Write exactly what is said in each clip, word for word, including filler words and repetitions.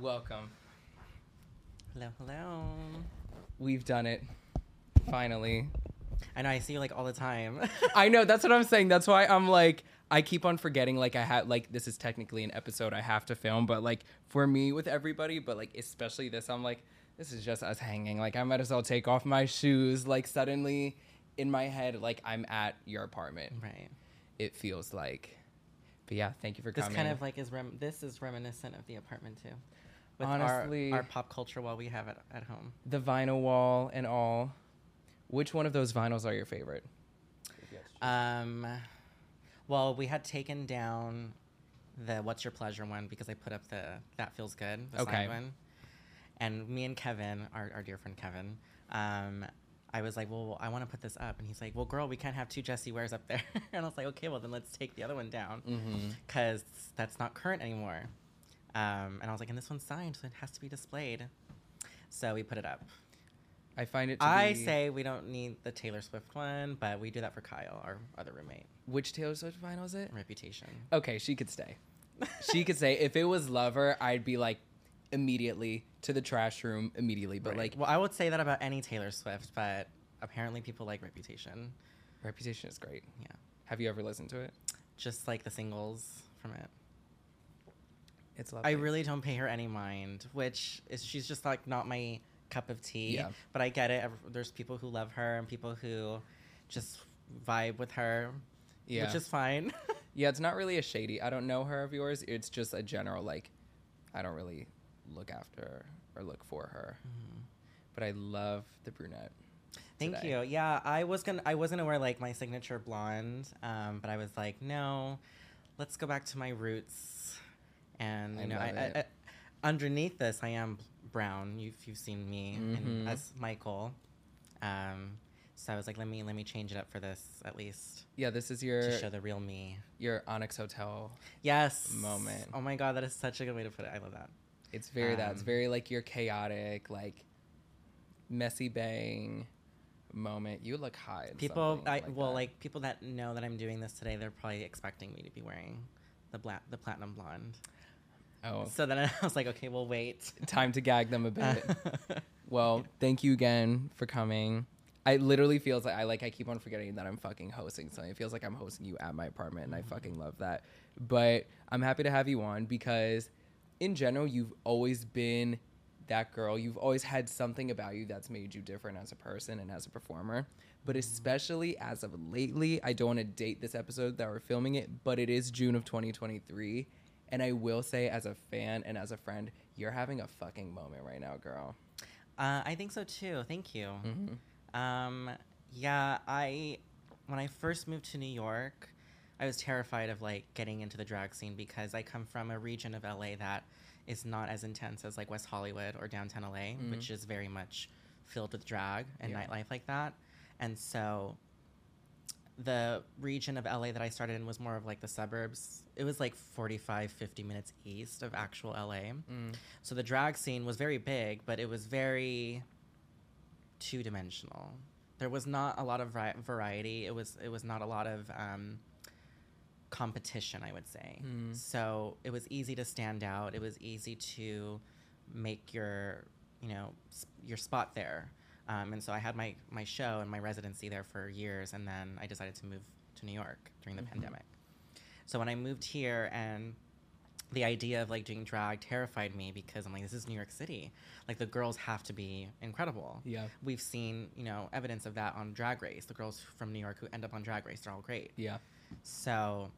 Welcome. Hello, hello. We've done it. Finally. I know, I see you like all the time. I know, that's what I'm saying. That's why I'm like, I keep on forgetting like I had like this is technically an episode I have to film, but like for me with everybody, but like especially this, I'm like, this is just us hanging. Like I might as well take off my shoes. Like suddenly in my head, like I'm at your apartment. Right. It feels like. But yeah, thank you for this coming. This kind of like is rem- this is reminiscent of the apartment too. With honestly, our, our pop culture wall we have at, at home. The vinyl wall and all. Which one of those vinyls are your favorite? Um, well, we had taken down the What's Your Pleasure one because I put up the That Feels Good, the okay. signed one. And me and Kevin, our, our dear friend Kevin, um, I was like, well, I want to put this up. And he's like, well, girl, we can't have two Jessie Wares up there. And I was like, okay, well, then let's take the other one down because mm-hmm. that's not current anymore. Um, and I was like, and this one's signed, so it has to be displayed. So we put it up. I find it to I be... say we don't need the Taylor Swift one, but we do that for Kyle, our other roommate. Which Taylor Swift vinyl is it? Reputation. Okay, she could stay. She could stay. If it was Lover, I'd be like, immediately, to the trash room, immediately. But right. like, well, I would say that about any Taylor Swift, but apparently people like Reputation. Reputation is great. Yeah. Have you ever listened to it? Just like the singles from it. It's lovely. I really don't pay her any mind, which is she's just like not my... cup of tea, yeah. but I get it. There's people who love her and people who just vibe with her, yeah. which is fine. Yeah, it's not really a shady, I don't know her of yours. It's just a general, like, I don't really look after her or look for her. Mm-hmm. But I love the brunette. Thank today. You. Yeah, I was gonna, I was gonna wear like my signature blonde, um, but I was like, no, let's go back to my roots. And you I know, I, I, I, underneath this, I am. Brown, you've, you've seen me mm-hmm. and as Michael, um, so I was like, let me let me change it up for this at least. Yeah, this is your to show the real me. Your Onyx Hotel, yes, moment. Oh my God, that is such a good way to put it. I love that. It's very um, that. It's very like your chaotic, like messy bang moment. You look hot. People, I like well, that. Like people that know that I'm doing this today, they're probably expecting me to be wearing the black, the platinum blonde. Oh. So then I was like, okay, we'll wait. Time to gag them a bit. Well, thank you again for coming. I literally feels like I like I keep on forgetting that I'm fucking hosting something. It feels like I'm hosting you at my apartment, and mm-hmm. I fucking love that. But I'm happy to have you on because, in general, you've always been that girl. You've always had something about you that's made you different as a person and as a performer. But especially as of lately, I don't want to date this episode that we're filming it, but it is June of twenty twenty-three. And I will say, as a fan and as a friend, you're having a fucking moment right now, girl. Uh, I think so, too. Thank you. Mm-hmm. Um, yeah, I when I first moved to New York, I was terrified of, like, getting into the drag scene because I come from a region of L A that is not as intense as, like, West Hollywood or downtown L A, mm-hmm. which is very much filled with drag and yeah. nightlife like that. And so... the region of L A that I started in was more of like the suburbs. It was like forty-five, fifty minutes east of actual L A. Mm. So the drag scene was very big, but it was very two-dimensional. There was not a lot of ri- variety. It was it was not a lot of um, competition, I would say. Mm. So it was easy to stand out. It was easy to make your, you know, sp- your spot there. Um, and so I had my, my show and my residency there for years, and then I decided to move to New York during the mm-hmm. pandemic. So when I moved here, and the idea of, like, doing drag terrified me because I'm like, this is New York City. Like, the girls have to be incredible. Yeah. We've seen, you know, evidence of that on Drag Race. The girls from New York who end up on Drag Race, they're all great. Yeah. So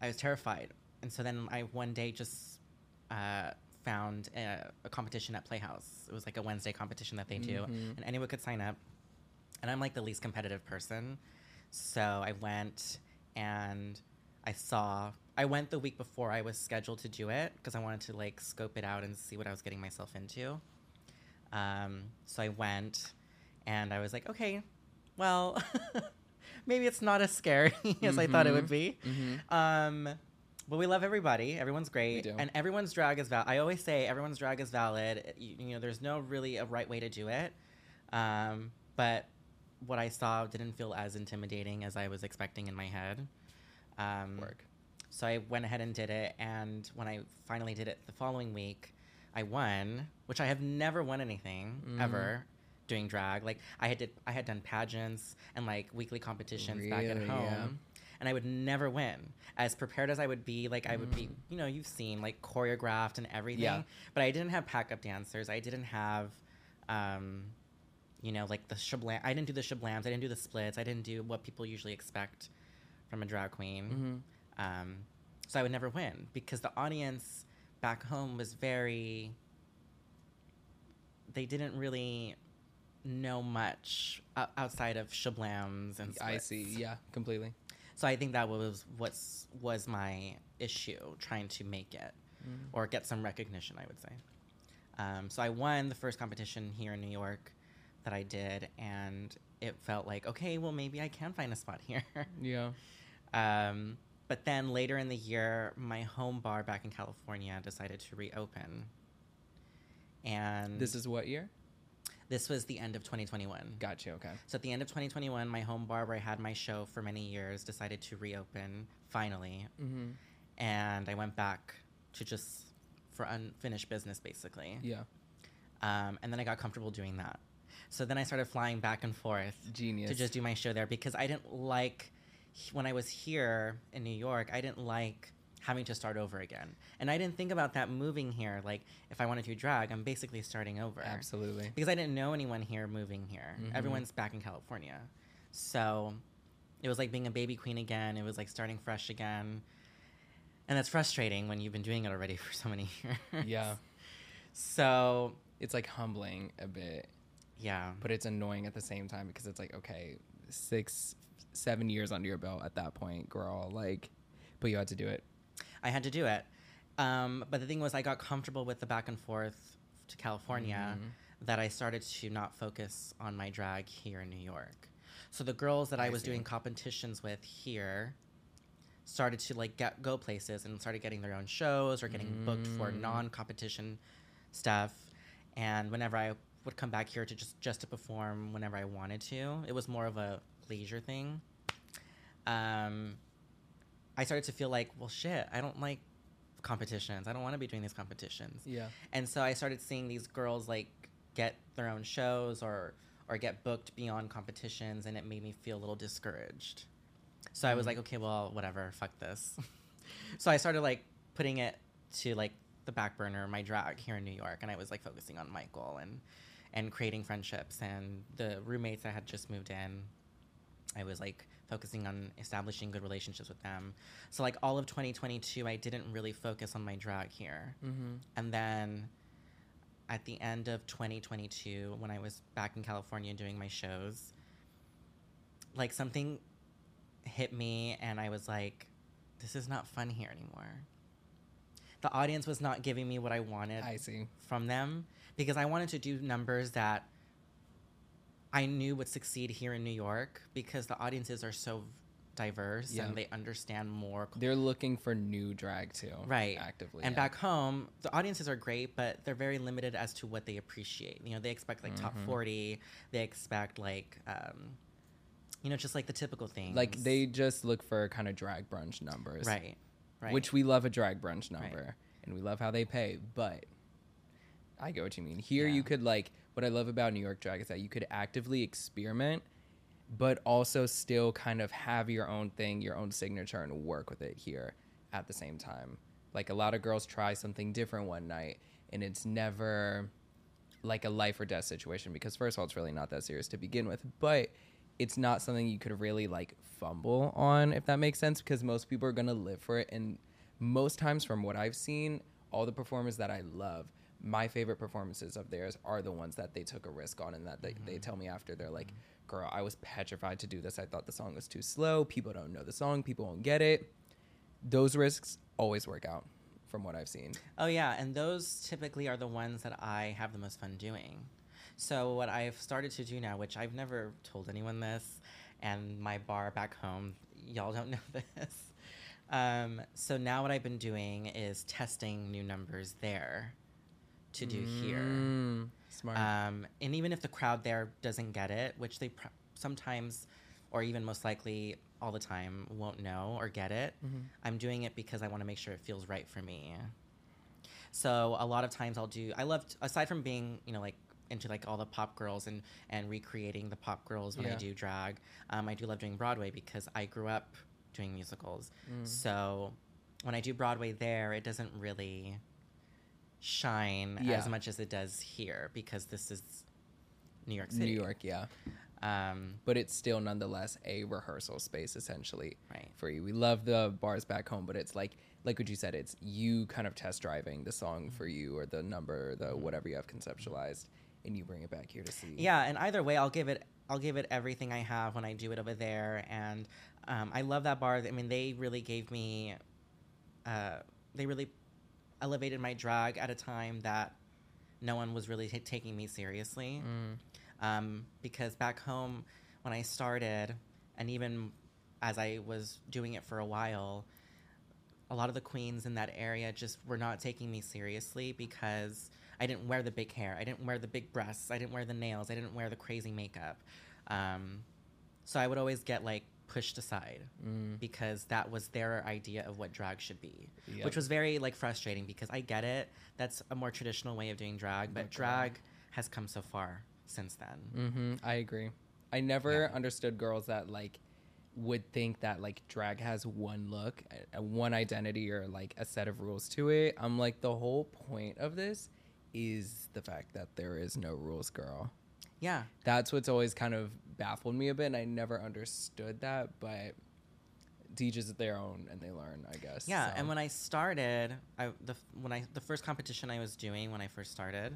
I was terrified. And so then I one day just... Uh, found a, a competition at Playhouse. It was like a Wednesday competition that they do, mm-hmm. and anyone could sign up. And I'm like the least competitive person. So I went and I saw, I went the week before I was scheduled to do it because I wanted to like scope it out and see what I was getting myself into. Um, so I went and I was like, okay, well, maybe it's not as scary as mm-hmm. I thought it would be. Mm-hmm. Um, Well, we love everybody. Everyone's great. We do. And everyone's drag is valid. I always say everyone's drag is valid. You, you know, there's no really a right way to do it. Um, but what I saw didn't feel as intimidating as I was expecting in my head. Um, Work. So I went ahead and did it, and when I finally did it the following week, I won, which I have never won anything mm. ever doing drag. Like I had did, I had done pageants and like weekly competitions really, back at home, yeah. and I would never win. As prepared as I would be, like I mm. would be, you know, you've seen like choreographed and everything, yeah. but I didn't have pack-up dancers. I didn't have, um, you know, like the shablam. I didn't do the shablams. I didn't do the splits. I didn't do what people usually expect from a drag queen. Mm-hmm. Um, so I would never win because the audience back home was very, they didn't really know much outside of shablams and splits. I see, yeah, completely. So I think that was what's was my issue, trying to make it mm. or get some recognition, I would say. Um, so I won the first competition here in New York that I did, and it felt like, okay, well, maybe I can find a spot here. Yeah. Um, but then later in the year, my home bar back in California decided to reopen. And this is what year? This was the end of twenty twenty-one. Gotcha, okay. So at the end of twenty twenty-one, my home bar where I had my show for many years decided to reopen, finally. Mm-hmm. And I went back to just for unfinished business, basically. Yeah. Um, and then I got comfortable doing that. So then I started flying back and forth. Genius. To just do my show there because I didn't like, when I was here in New York, I didn't like having to start over again. And I didn't think about that moving here. Like, if I wanted to drag, I'm basically starting over. Absolutely. Because I didn't know anyone here moving here. Mm-hmm. Everyone's back in California. So it was like being a baby queen again. It was like starting fresh again. And that's frustrating when you've been doing it already for so many years. Yeah. So it's like humbling a bit. Yeah. But it's annoying at the same time because it's like, okay, six, seven years under your belt at that point, girl. Like, but you had to do it. I had to do it. Um, but the thing was I got comfortable with the back and forth to California mm-hmm. that I started to not focus on my drag here in New York. So the girls that I, I was see. doing competitions with here started to like get go places and started getting their own shows or getting mm. booked for non-competition stuff. And whenever I would come back here to just, just to perform whenever I wanted to, it was more of a leisure thing. Um... I started to feel like, well, shit, I don't like competitions. I don't want to be doing these competitions. Yeah. And so I started seeing these girls, like, get their own shows or or get booked beyond competitions, and it made me feel a little discouraged. So mm-hmm. I was like, okay, well, whatever, fuck this. So I started, like, putting it to, like, the back burner, my drag here in New York, and I was, like, focusing on Michael and, and creating friendships. And the roommates that had just moved in, I was, like, focusing on establishing good relationships with them. So like all of twenty twenty-two, I didn't really focus on my drag here. Mm-hmm. And then at the end of twenty twenty-two, when I was back in California doing my shows, like something hit me and I was like, this is not fun here anymore. The audience was not giving me what I wanted I see. from them because I wanted to do numbers that I knew would succeed here in New York because the audiences are so diverse yeah. and they understand more. They're looking for new drag too. Right. Actively. And yeah. back home, the audiences are great, but they're very limited as to what they appreciate. You know, they expect like mm-hmm. top forty. They expect like, um, you know, just like the typical things. Like they just look for kind of drag brunch numbers. Right. Right. Which we love a drag brunch number right. and we love how they pay, but I get what you mean. Here yeah. you could like, what I love about New York drag is that you could actively experiment, but also still kind of have your own thing, your own signature, and work with it here at the same time. Like a lot of girls try something different one night, and it's never like a life or death situation because first of all, it's really not that serious to begin with, but it's not something you could really like fumble on, if that makes sense, because most people are gonna live for it. And most times from what I've seen, all the performers that I love, my favorite performances of theirs are the ones that they took a risk on and that they, mm-hmm. they tell me after. They're like, mm-hmm. girl, I was petrified to do this. I thought the song was too slow. People don't know the song. People won't get it. Those risks always work out from what I've seen. Oh, yeah. And those typically are the ones that I have the most fun doing. So what I've started to do now, which I've never told anyone this, and my bar back home, y'all don't know this. Um, so now what I've been doing is testing new numbers there. To do here. Mm, smart. Um, and even if the crowd there doesn't get it, which they pr- sometimes or even most likely all the time won't know or get it. Mm-hmm. I'm doing it because I want to make sure it feels right for me. So a lot of times I'll do, I love, aside from being, you know, like into like all the pop girls and, and recreating the pop girls when yeah. I do drag, um, I do love doing Broadway because I grew up doing musicals. Mm. So when I do Broadway there, it doesn't really shine yeah. as much as it does here because this is New York City. New York, yeah. Um, but it's still nonetheless a rehearsal space essentially right. for you. We love the bars back home, but it's like, like what you said, it's you kind of test driving the song for you or the number, or the whatever you have conceptualized, and you bring it back here to see. Yeah, and either way, I'll give it, I'll give it everything I have when I do it over there. And um, I love that bar. I mean, they really gave me, uh, they really elevated my drag at a time that no one was really t- taking me seriously. Mm. Um, because back home when I started, and even as I was doing it for a while, a lot of the queens in that area just were not taking me seriously because I didn't wear the big hair. I didn't wear the big breasts. I didn't wear the nails. I didn't wear the crazy makeup. Um, so I would always get like pushed aside mm. because that was their idea of what drag should be, yep. which was very like frustrating because I get it. That's a more traditional way of doing drag, but okay. drag has come so far since then. Mm-hmm. I agree. I never yeah. understood girls that like, would think that like drag has one look, one identity, or like a set of rules to it. I'm like, the whole point of this is the fact that there is no rules, girl. Yeah. That's what's always kind of baffled me a bit, and I never understood that, but teaches their own and they learn, I guess. Yeah, so. And when I started, I the when I the first competition I was doing when I first started,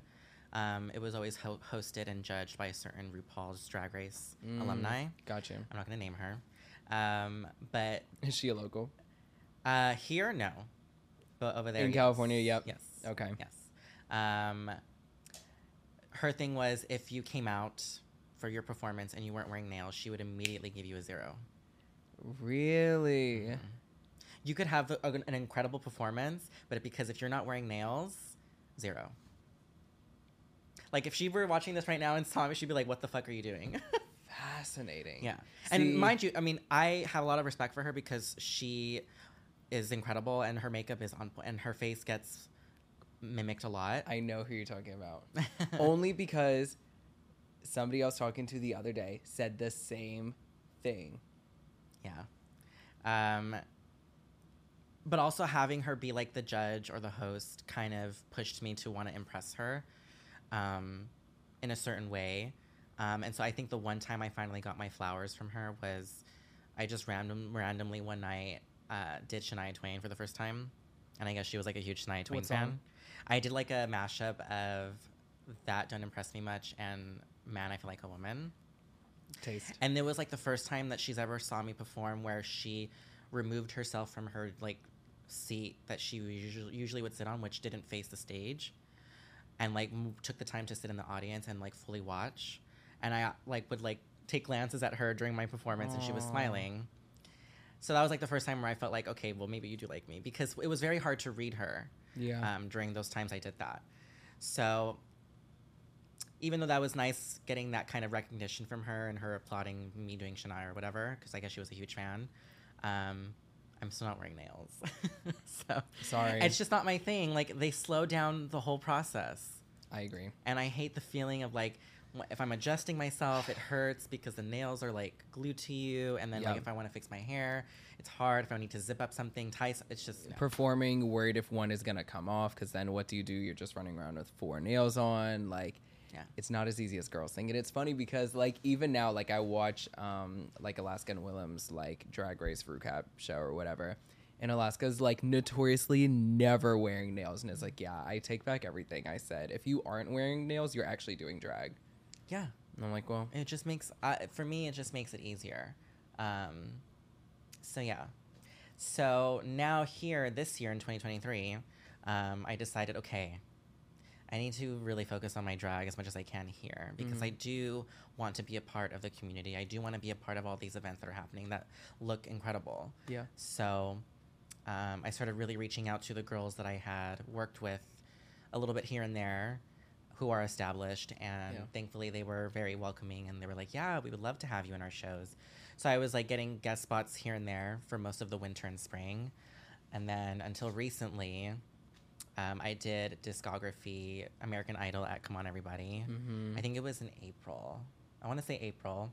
Um, it was always ho- hosted and judged by a certain RuPaul's Drag Race mm, alumni. Gotcha. I'm not going to name her. Um, but is she a local? Uh, here, no. But over there. In yes. California, yep. Yes. Okay. Yes. Um, her thing was if you came out for your performance and you weren't wearing nails, she would immediately give you a zero. Really? Mm-hmm. You could have a, an incredible performance, but because if you're not wearing nails, zero. Like, if she were watching this right now and saw me, she'd be like, what the fuck are you doing? Fascinating. Yeah. See? And mind you, I mean, I have a lot of respect for her because she is incredible and her makeup is on point and her face gets mimicked a lot. I know who you're talking about. Only because somebody I was talking to the other day said the same thing. Yeah. Um... But also having her be, like, the judge or the host kind of pushed me to want to impress her. Um, in a certain way. Um, and so I think the one time I finally got my flowers from her was I just random randomly one night uh, did Shania Twain for the first time. And I guess she was like a huge Shania Twain What's fan. On? I did like a mashup of That Don't Impress Me Much and Man, I Feel Like a Woman. Taste. And it was like the first time that she's ever saw me perform where she removed herself from her like seat that she usually, usually would sit on, which didn't face the stage. And like m- took the time to sit in the audience and like fully watch, and I like would like take glances at her during my performance. Aww. And she was smiling, so that was like the first time where I felt like, okay, well maybe you do like me, because it was very hard to read her. Yeah. Um, during those times I did that, so even though that was nice getting that kind of recognition from her and her applauding me doing Shania or whatever, because I guess she was a huge fan. Um, I'm still not wearing nails. So sorry. It's just not my thing. Like, they slow down the whole process. I agree. And I hate the feeling of, like, if I'm adjusting myself, it hurts because the nails are, like, glued to you. And then, yep. like, if I want to fix my hair, it's hard. If I need to zip up something, tie so- it's just... No. Performing, worried if one is going to come off, because then what do you do? You're just running around with four nails on. Like, yeah. It's not as easy as girls think. And it's funny because, like, even now, like, I watch, um, like, Alaska and Willem's, like, Drag Race recap show or whatever. And Alaska's, like, notoriously never wearing nails. And it's like, yeah, I take back everything I said. If you aren't wearing nails, you're actually doing drag. Yeah. And I'm like, well. It just makes, uh, for me, it just makes it easier. Um, so, yeah. So, now here, this year in twenty twenty-three, um, I decided, okay, I need to really focus on my drag as much as I can here, because mm-hmm. I do want to be a part of the community. I do want to be a part of all these events that are happening that look incredible. Yeah. So um, I started really reaching out to the girls that I had worked with a little bit here and there who are established. And yeah. thankfully they were very welcoming and they were like, yeah, we would love to have you in our shows. So I was like getting guest spots here and there for most of the winter and spring. And then until recently, um, I did Discography American Idol at Come On Everybody. Mm-hmm. I think it was in April. I want to say April.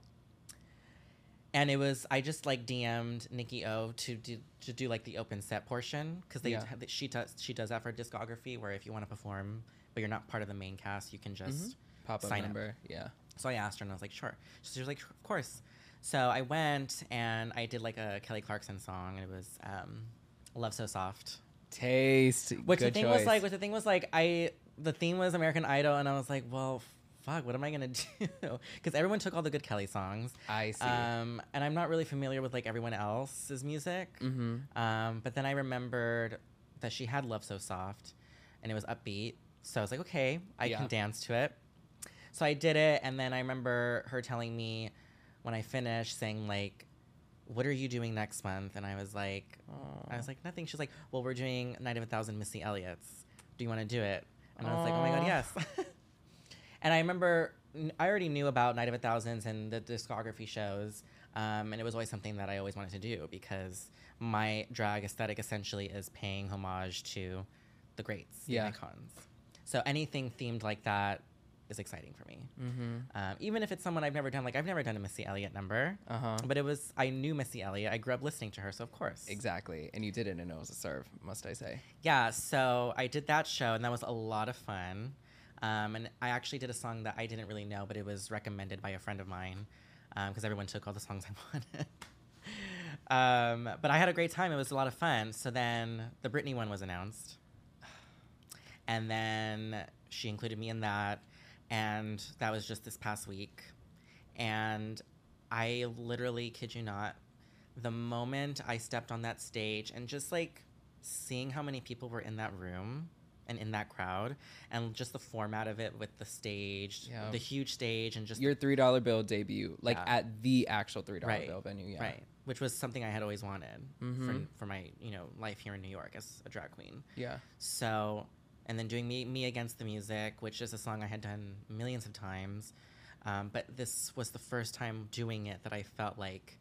And it was, I just like D M'd Nicky O to do to do like the open set portion, because they yeah. she does she does that for Discography, where if you want to perform but you're not part of the main cast, you can just mm-hmm. pop up sign number. Up. Yeah. So I asked her and I was like, sure. So she was like, of course. So I went and I did like a Kelly Clarkson song, and it was um, Love So Soft. Taste. Which Good the thing choice. was like, which the thing was like, I the theme was American Idol, and I was like, well. Fuck, what am I gonna do? Because everyone took all the good Kelly songs. I see. Um, and I'm not really familiar with like everyone else's music. Mm-hmm. Um, but then I remembered that she had Love So Soft, and it was upbeat. So I was like, okay, I yeah. can dance to it. So I did it, and then I remember her telling me when I finished, saying like, "What are you doing next month?" And I was like, Aww. I was like, nothing. She's like, "Well, we're doing Night of a Thousand Missy Elliott's. Do you want to do it?" And Aww. I was like, "Oh my god, yes." And I remember I already knew about Night of a Thousands and the discography shows, um, and it was always something that I always wanted to do, because my drag aesthetic essentially is paying homage to the greats, yeah. the icons. So anything themed like that is exciting for me. Mm-hmm. Um, even if it's someone I've never done, like I've never done a Missy Elliott number, uh-huh. but it was, I knew Missy Elliott. I grew up listening to her, so of course. Exactly. And you didn't, and it was a serve, must I say. Yeah, so I did that show, and that was a lot of fun. Um, and I actually did a song that I didn't really know, but it was recommended by a friend of mine, because um, everyone took all the songs I wanted. um, but I had a great time. It was a lot of fun. So then the Britney one was announced. And then she included me in that. And that was just this past week. And I literally, kid you not, the moment I stepped on that stage and just like seeing how many people were in that room and in that crowd, and just the format of it with the stage, yeah. the huge stage, and just your Three Dollar Bill debut, like yeah. at the actual Three Dollar right. Bill venue, yeah, right, which was something I had always wanted mm-hmm. for, for my you know life here in New York as a drag queen, yeah. So, and then doing Me Me Against the Music, which is a song I had done millions of times, um, but this was the first time doing it that I felt like,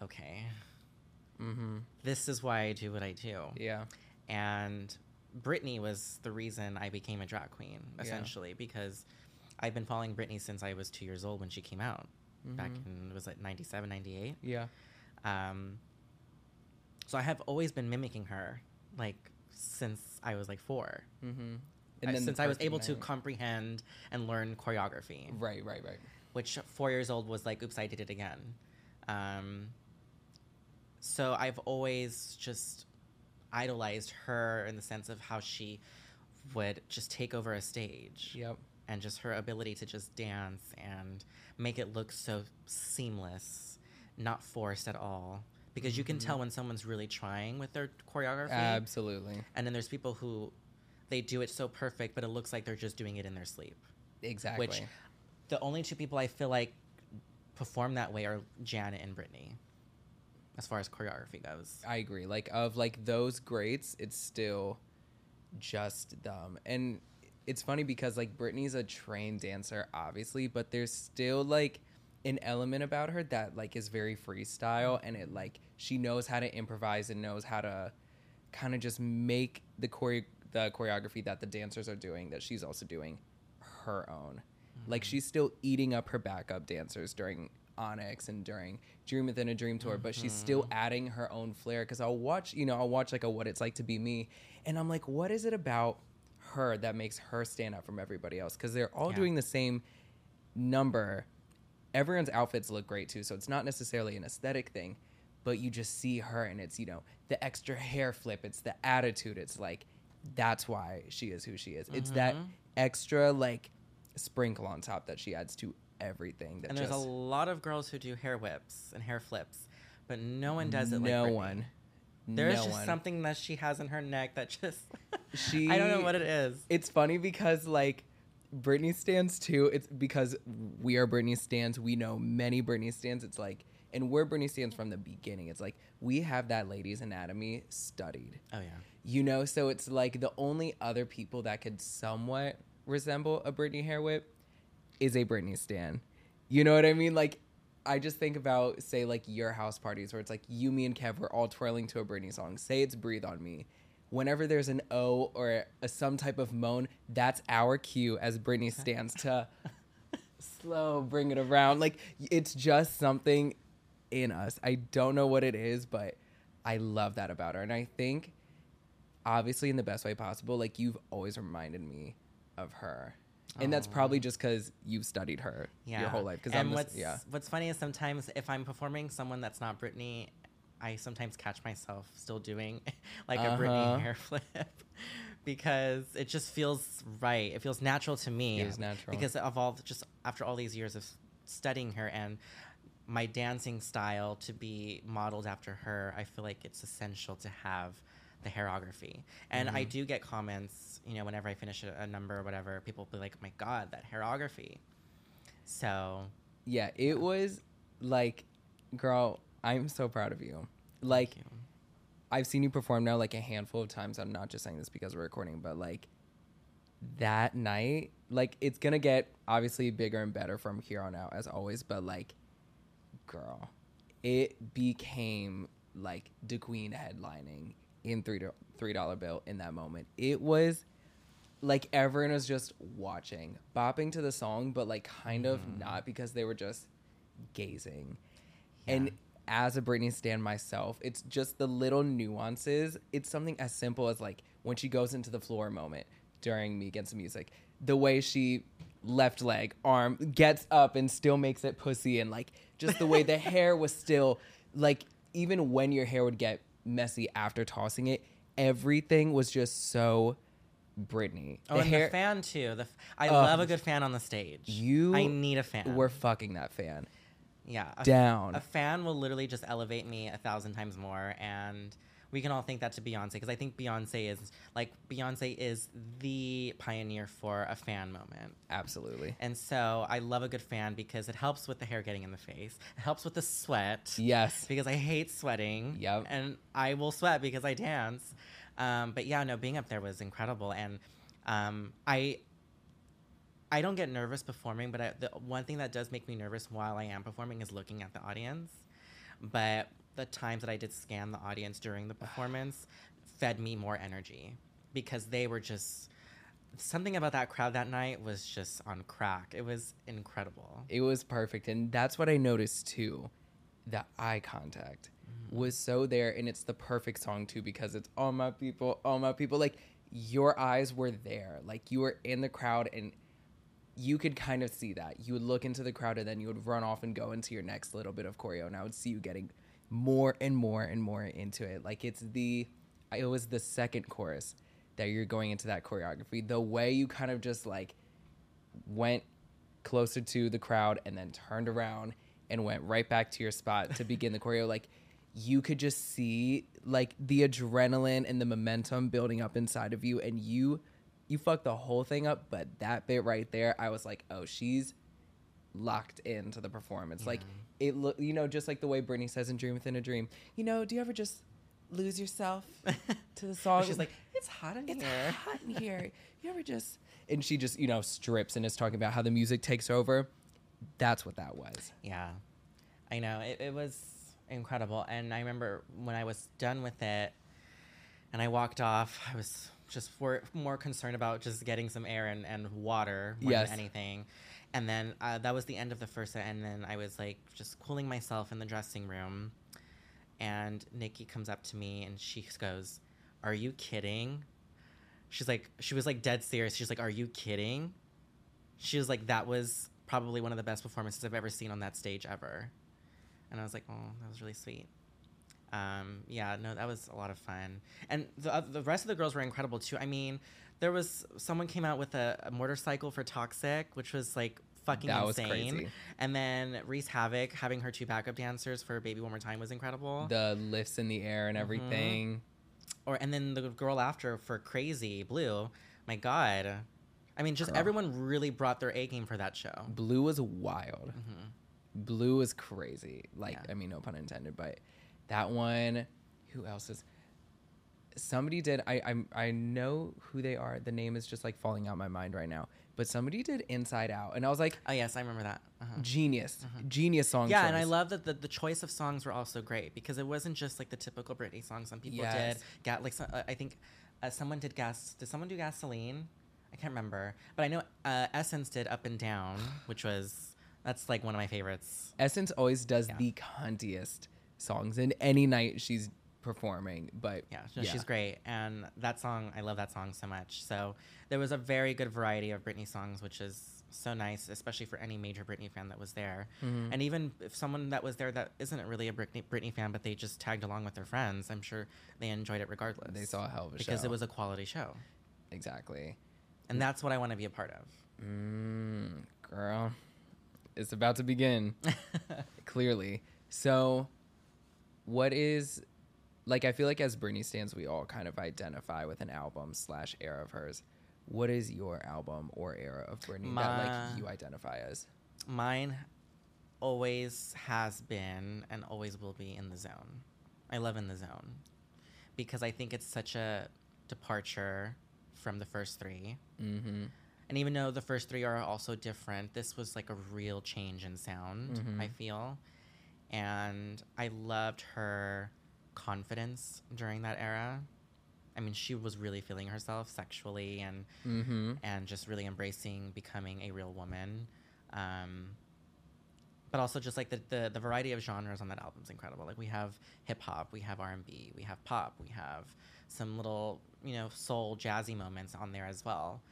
okay, mm-hmm. this is why I do what I do, yeah, and. Britney was the reason I became a drag queen, essentially, yeah. because I've been following Britney since I was two years old when she came out. Mm-hmm. Back in, was it ninety-seven, ninety-eight? Yeah. Um, so I have always been mimicking her, like, since I was, like, four. Mm-hmm. And I, then since I was able night. to comprehend and learn choreography. Right, right, right. Which four years old was like, oops, I did it again. Um, so I've always just... idolized her in the sense of how she would just take over a stage, yep, and just her ability to just dance and make it look so seamless, not forced at all, because mm-hmm. you can tell when someone's really trying with their choreography. Absolutely. And then there's people who they do it so perfect, but it looks like they're just doing it in their sleep. Exactly. Which the only two people I feel like perform that way are Janet and Britney. As far as choreography goes. I agree. Like, of, like, those greats, it's still just them. And it's funny because, like, Britney's a trained dancer, obviously, but there's still, like, an element about her that, like, is very freestyle. And it, like, she knows how to improvise and knows how to kind of just make the chore- the choreography that the dancers are doing, that she's also doing, her own. Mm-hmm. Like, she's still eating up her backup dancers during... Onyx and during Dream Within a Dream tour, mm-hmm. but she's still adding her own flair, because I'll watch you know I'll watch like a What It's Like to Be Me, and I'm like, what is it about her that makes her stand out from everybody else? Because they're all yeah. doing the same number, everyone's outfits look great too, so it's not necessarily an aesthetic thing, but you just see her and it's you know the extra hair flip, it's the attitude, it's like that's why she is who she is, mm-hmm. it's that extra like sprinkle on top that she adds to everything. That and there's just, a lot of girls who do hair whips and hair flips, but no one does it. No like one. There's no just one. Something that she has in her neck that just she. I don't know what it is. It's funny because like Britney stands too. It's because we are Britney stands. We know many Britney stands. It's like, and we're Britney stands from the beginning. It's like we have that lady's anatomy studied. Oh yeah. You know, so it's like the only other people that could somewhat resemble a Britney hair whip is a Britney stan. You know what I mean? Like, I just think about, say, like, your house parties where it's like you, me, and Kev were all twirling to a Britney song. Say it's Breathe on Me. Whenever there's an O or a, some type of moan, that's our cue as Britney stands to slow, bring it around. Like, it's just something in us. I don't know what it is, but I love that about her. And I think, obviously, in the best way possible, like, you've always reminded me of her. And that's probably just because you've studied her yeah. your whole life. And I'm this, what's, yeah. what's funny is sometimes if I'm performing someone that's not Britney, I sometimes catch myself still doing like uh-huh. a Britney hair flip because it just feels right. It feels natural to me. It is natural. Because of all, just after all these years of studying her and my dancing style to be modeled after her, I feel like it's essential to have the hairography. And mm-hmm. I do get comments, you know, whenever I finish a, a number or whatever, people will be like, oh my God, that hairography. So. Yeah, it yeah. was like, girl, I'm so proud of you. Like, you. I've seen you perform now like a handful of times. I'm not just saying this because we're recording, but like that night, like it's going to get obviously bigger and better from here on out as always. But like, girl, it became like DaQueen headlining in three do- three dollar bill in that moment. It was like everyone was just watching, bopping to the song, but like kind mm. of not because they were just gazing. Yeah. And as a Britney stan myself, it's just the little nuances. It's something as simple as like when she goes into the floor moment during Me Against the Music, the way she left leg, arm, gets up and still makes it pussy, and like just the way the hair was still like, even when your hair would get messy after tossing it, everything was just so Britney. Oh, the and hair, the fan too. The f- I uh, love a good fan on the stage. You, I need a fan. We're fucking that fan. Yeah, a, down. A fan will literally just elevate me a thousand times more, and we can all thank that to Beyonce because I think Beyonce is like Beyonce is the pioneer for a fan moment. Absolutely. And so I love a good fan because it helps with the hair getting in the face. It helps with the sweat. Yes. Because I hate sweating. Yep. And I will sweat because I dance. Um, but yeah, no, being up there was incredible, and um, I I don't get nervous performing, but I, the one thing that does make me nervous while I am performing is looking at the audience. But the times that I did scan the audience during the performance fed me more energy because they were just, something about that crowd that night was just on crack. It was incredible. It was perfect. And that's what I noticed too. The eye contact mm-hmm. was so there, and it's the perfect song too because it's all my people, all my people. Like your eyes were there. Like you were in the crowd and you could kind of see that. You would look into the crowd and then you would run off and go into your next little bit of choreo, and I would see you getting more and more and more into it. Like it's the, it was the second chorus that you're going into that choreography. The way you kind of just like went closer to the crowd and then turned around and went right back to your spot to begin the choreo. Like you could just see like the adrenaline and the momentum building up inside of you, and you, you fucked the whole thing up. But that bit right there, I was like, oh, she's locked into the performance. Yeah. Like it, lo- you know, just like the way Britney says in Dream Within a Dream, you know, do you ever just lose yourself to the song? She's like, it's hot in it's here. It's hot in here. You ever just, and she just, you know, strips and is talking about how the music takes over. That's what that was. Yeah. I know. It, it was incredible. And I remember when I was done with it and I walked off, I was just for, more concerned about just getting some air and, and water more yes. than anything. And then uh, that was the end of the first set. And then I was like just cooling myself in the dressing room. And Nikki comes up to me and she goes, are you kidding? She's like, she was like dead serious. She's like, are you kidding? She was like, that was probably one of the best performances I've ever seen on that stage ever. And I was like, oh, that was really sweet. Um, yeah, no, that was a lot of fun. And the, uh, the rest of the girls were incredible too. I mean, there was, someone came out with a, a motorcycle for Toxic, which was like fucking that insane. That was crazy. And then Reese Havoc having her two backup dancers for Baby One More Time was incredible. The lifts in the air and everything. Mm-hmm. Or, and then the girl after for Crazy, Blue, my God. I mean, just girl. Everyone really brought their A game for that show. Blue was wild. Mm-hmm. Blue was crazy. Like, yeah. I mean, no pun intended, but that one, who else is, somebody did, I I'm, I know who they are. The name is just like falling out my mind right now. But somebody did Inside Out, and I was like, oh yes, I remember that. Uh-huh. Genius, uh-huh. genius song. Yeah, choice. And I love that the, the choice of songs were also great because it wasn't just like the typical Britney songs. Some people yes. did, got like some, uh, I think uh, someone did gas. Did someone do Gasoline? I can't remember, but I know uh, Essence did Up and Down, which was that's like one of my favorites. Essence always does yeah. the cuntiest songs in any night she's performing, but yeah, no, yeah she's great, and that song, I love that song so much. So there was a very good variety of Britney songs, which is so nice, especially for any major Britney fan that was there. Mm-hmm. And even if someone that was there that isn't really a Britney Britney fan, but they just tagged along with their friends, I'm sure they enjoyed it regardless. They saw a hell of a because show because it was a quality show. Exactly. And that's what I want to be a part of. Mm, girl, it's about to begin. Clearly. So what is, like, I feel like as Britney stans, we all kind of identify with an album slash era of hers. What is your album or era of Britney My, that, like, you identify as? Mine always has been and always will be In the Zone. I love In the Zone because I think it's such a departure from the first three. Mm-hmm. And even though the first three are also different, this was like a real change in sound, mm-hmm. I feel. And I loved her confidence during that era. I mean, she was really feeling herself sexually and mm-hmm. and just really embracing becoming a real woman. Um, but also just like the, the the variety of genres on that album is incredible. Like we have hip hop, we have R and B, we have pop, we have some little, you know, soul jazzy moments on there as well.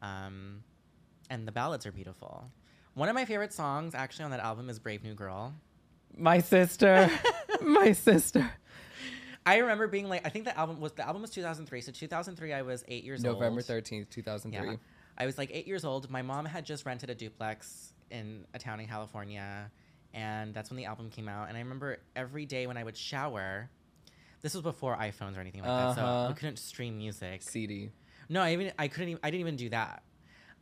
Um, and the ballads are beautiful. One of my favorite songs actually on that album is Brave New Girl. My sister, my sister. I remember being like, I think the album was the album was two thousand three. So two thousand three, I was eight years November old. November thirteenth, two thousand three. Yeah. I was like eight years old. My mom had just rented a duplex in a town in California, and that's when the album came out. And I remember every day when I would shower. This was before iPhones or anything like uh-huh. that, so we couldn't stream music. C D. No, I even I couldn't. Even, I didn't even do that.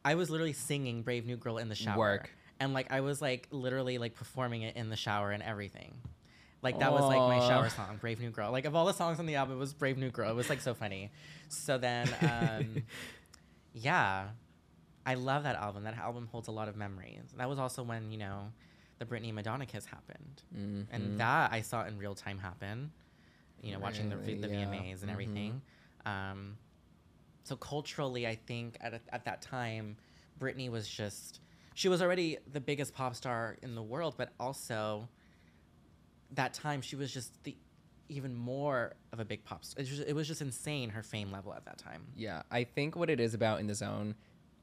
I was literally singing Brave New Girl in the shower. Work. And like I was like literally like performing it in the shower and everything. Like that Aww. Was like my shower song, Brave New Girl. Like of all the songs on the album, it was Brave New Girl. It was like so funny. So then, um, yeah, I love that album. That album holds a lot of memories. That was also when, you know, the Britney and Madonna kiss happened. Mm-hmm. And that I saw in real time happen, you know, really? Watching the, the yeah. V M As and everything. Mm-hmm. Um, so culturally, I think at, a, at that time, Britney was just, she was already the biggest pop star in the world, but also that time she was just the even more of a big pop star. It was, it was just insane, her fame level at that time. Yeah, I think what it is about In the Zone,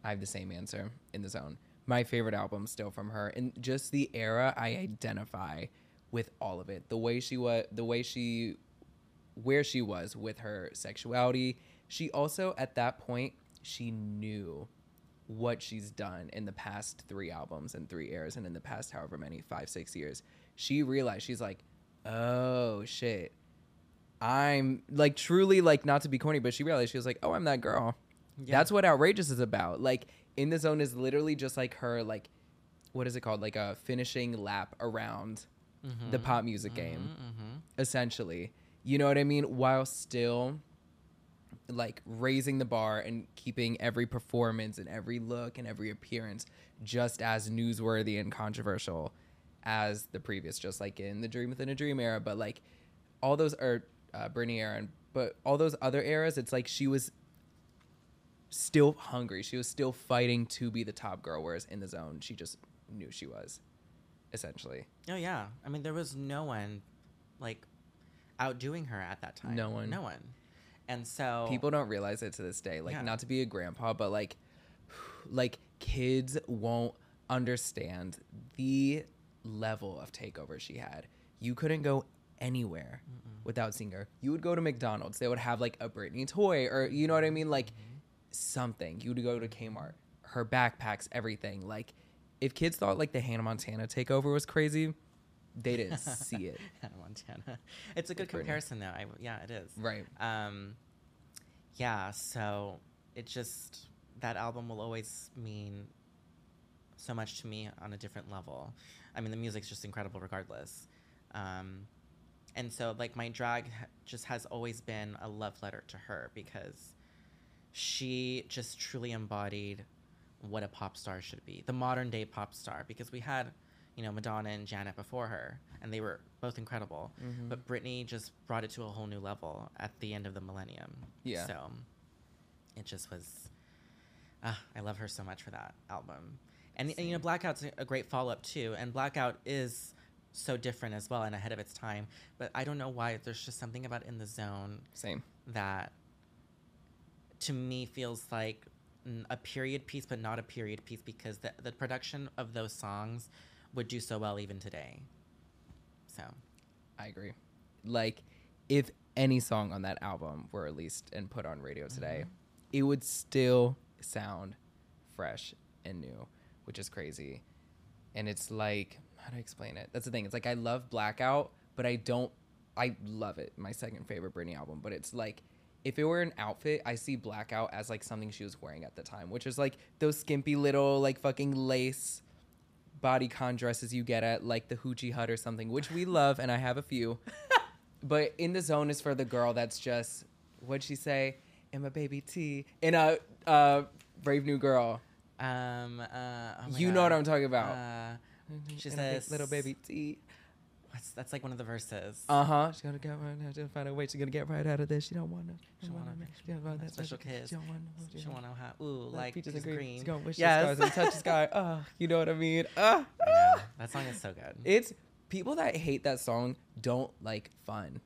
I have the same answer, In the Zone. My favorite album still from her, and just the era, I identify with all of it. The way she was, the way she, where she was with her sexuality. She also, at that point, she knew what she's done in the past three albums and three eras and in the past however many, five, six years. She realized, she's like, oh, shit. I'm, like, truly, like, not to be corny, but she realized, she was like, oh, I'm that girl. Yeah. That's what Outrageous is about. Like, In the Zone is literally just, like, her, like, what is it called? Like, a finishing lap around mm-hmm. the pop music mm-hmm, game, mm-hmm. essentially. You know what I mean? While still, like, raising the bar and keeping every performance and every look and every appearance just as newsworthy and controversial as the previous, just like in the Dream Within a Dream era, but like all those are uh, Britney era, but all those other eras, it's like she was still hungry. She was still fighting to be the top girl, whereas In the Zone, she just knew she was, essentially. Oh, yeah. I mean, there was no one like outdoing her at that time. No one. No one. And so people don't realize it to this day. Like, yeah. Not to be a grandpa, but like, like kids won't understand the level of takeover she had. You couldn't go anywhere Mm-mm. without seeing her. You would go to McDonald's. They would have like a Britney toy, or you know what I mean? Like mm-hmm. something. You would go to Kmart. Her backpacks, everything. Like if kids thought like the Hannah Montana takeover was crazy, they didn't see it. Hannah Montana. It's a good it's comparison, though. I, yeah, it is. Right. Um, yeah, so it just, that album will always mean so much to me on a different level. I mean, the music's just incredible regardless. Um, And so, like, my drag just has always been a love letter to her, because she just truly embodied what a pop star should be, the modern day pop star, because we had, you know, Madonna and Janet before her, and they were both incredible. Mm-hmm. But Britney just brought it to a whole new level at the end of the millennium. Yeah. So it just was, uh, I love her so much for that album. And, and you know, Blackout's a great follow-up too. And Blackout is so different as well and ahead of its time. But I don't know why, there's just something about In the Zone. Same. That to me feels like a period piece, but not a period piece, because the, the production of those songs would do so well even today. So I agree. Like, if any song on that album were released and put on radio today, mm-hmm. it would still sound fresh and new, which is crazy. And it's like, how do I explain it? That's the thing. It's like, I love Blackout, but I don't, I love it. My second favorite Britney album. But it's like, if it were an outfit, I see Blackout as like something she was wearing at the time, which is like those skimpy little like fucking lace bodycon dresses you get at like the Hoochie Hut or something, which we love. And I have a few, but In the Zone is for the girl that's just, what'd she say? I'm a baby T in a uh, Brave New Girl. Um, uh, oh you God. Know what I'm talking about. Uh, she says, "Little baby T." What's, that's like one of the verses. Uh huh. She's gonna get right out. She's gonna find a way. She's gonna get right out of this. She don't want to. She don't want to. That special kiss. She don't want to. She want to. Hot. Ooh, like peaches and green. She's gonna wish the stars and touch the sky. Oh, you know what I mean? Uh, I know. That song is so good. It's people that hate that song don't like fun.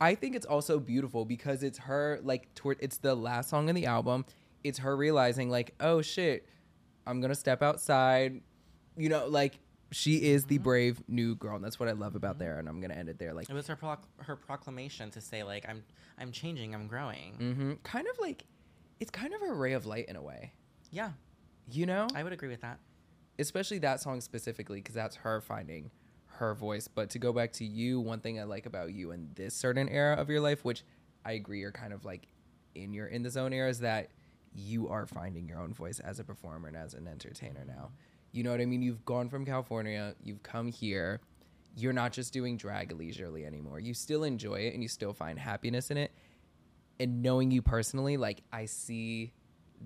I think it's also beautiful because it's her like toward. It's the last song in the album. It's her realizing, like, oh, shit, I'm going to step outside. You know, like, she is mm-hmm. the brave new girl. And that's what I love about mm-hmm. there. And I'm going to end it there. Like, it was her pro- her proclamation to say, like, I'm I'm changing. I'm growing. Mm-hmm. Kind of like, it's kind of a ray of light in a way. Yeah. You know? I would agree with that. Especially that song specifically, because that's her finding her voice. But to go back to you, one thing I like about you in this certain era of your life, which I agree you're kind of like in your In the Zone era, is that you are finding your own voice as a performer and as an entertainer now. You know what I mean? You've gone from California. You've come here. You're not just doing drag leisurely anymore. You still enjoy it and you still find happiness in it. And knowing you personally, like, I see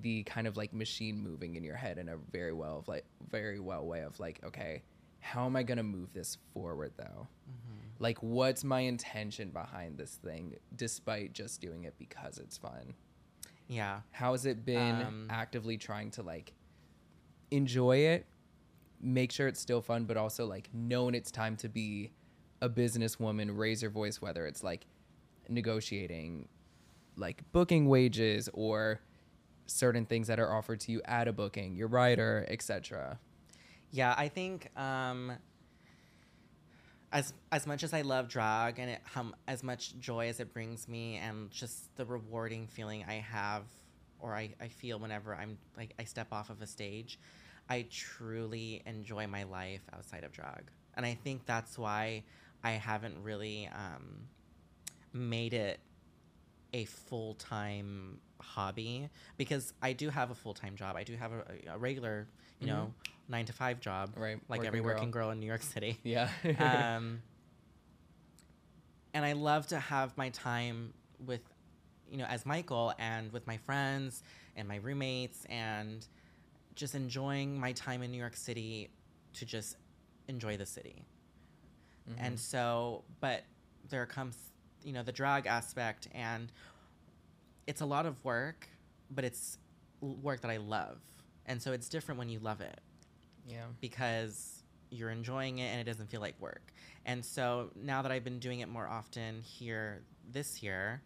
the kind of like machine moving in your head in a very well of like very well way of like, okay, how am I going to move this forward though? Mm-hmm. Like, what's my intention behind this thing despite just doing it because it's fun? Yeah. How has it been um, actively trying to, like, enjoy it, make sure it's still fun, but also, like, knowing it's time to be a businesswoman, raise your voice, whether it's, like, negotiating, like, booking wages or certain things that are offered to you at a booking, your writer, et cetera? Yeah, I think um, as as much as I love drag and it, um, as much joy as it brings me and just the rewarding feeling I have or I, I feel whenever I'm like I step off of a stage, I truly enjoy my life outside of drag. And I think that's why I haven't really um, made it a full-time hobby, because I do have a full-time job. I do have a, a regular, you mm-hmm. know, nine to five job, right? Like working every working girl. girl in New York City. Yeah. um, and I love to have my time with, you know, as Michael and with my friends and my roommates and just enjoying my time in New York City to just enjoy the city. Mm-hmm. And so, but there comes, you know, the drag aspect, and it's a lot of work, but it's work that I love. And so it's different when you love it. Yeah. Because you're enjoying it and it doesn't feel like work. And so now that I've been doing it more often here this year,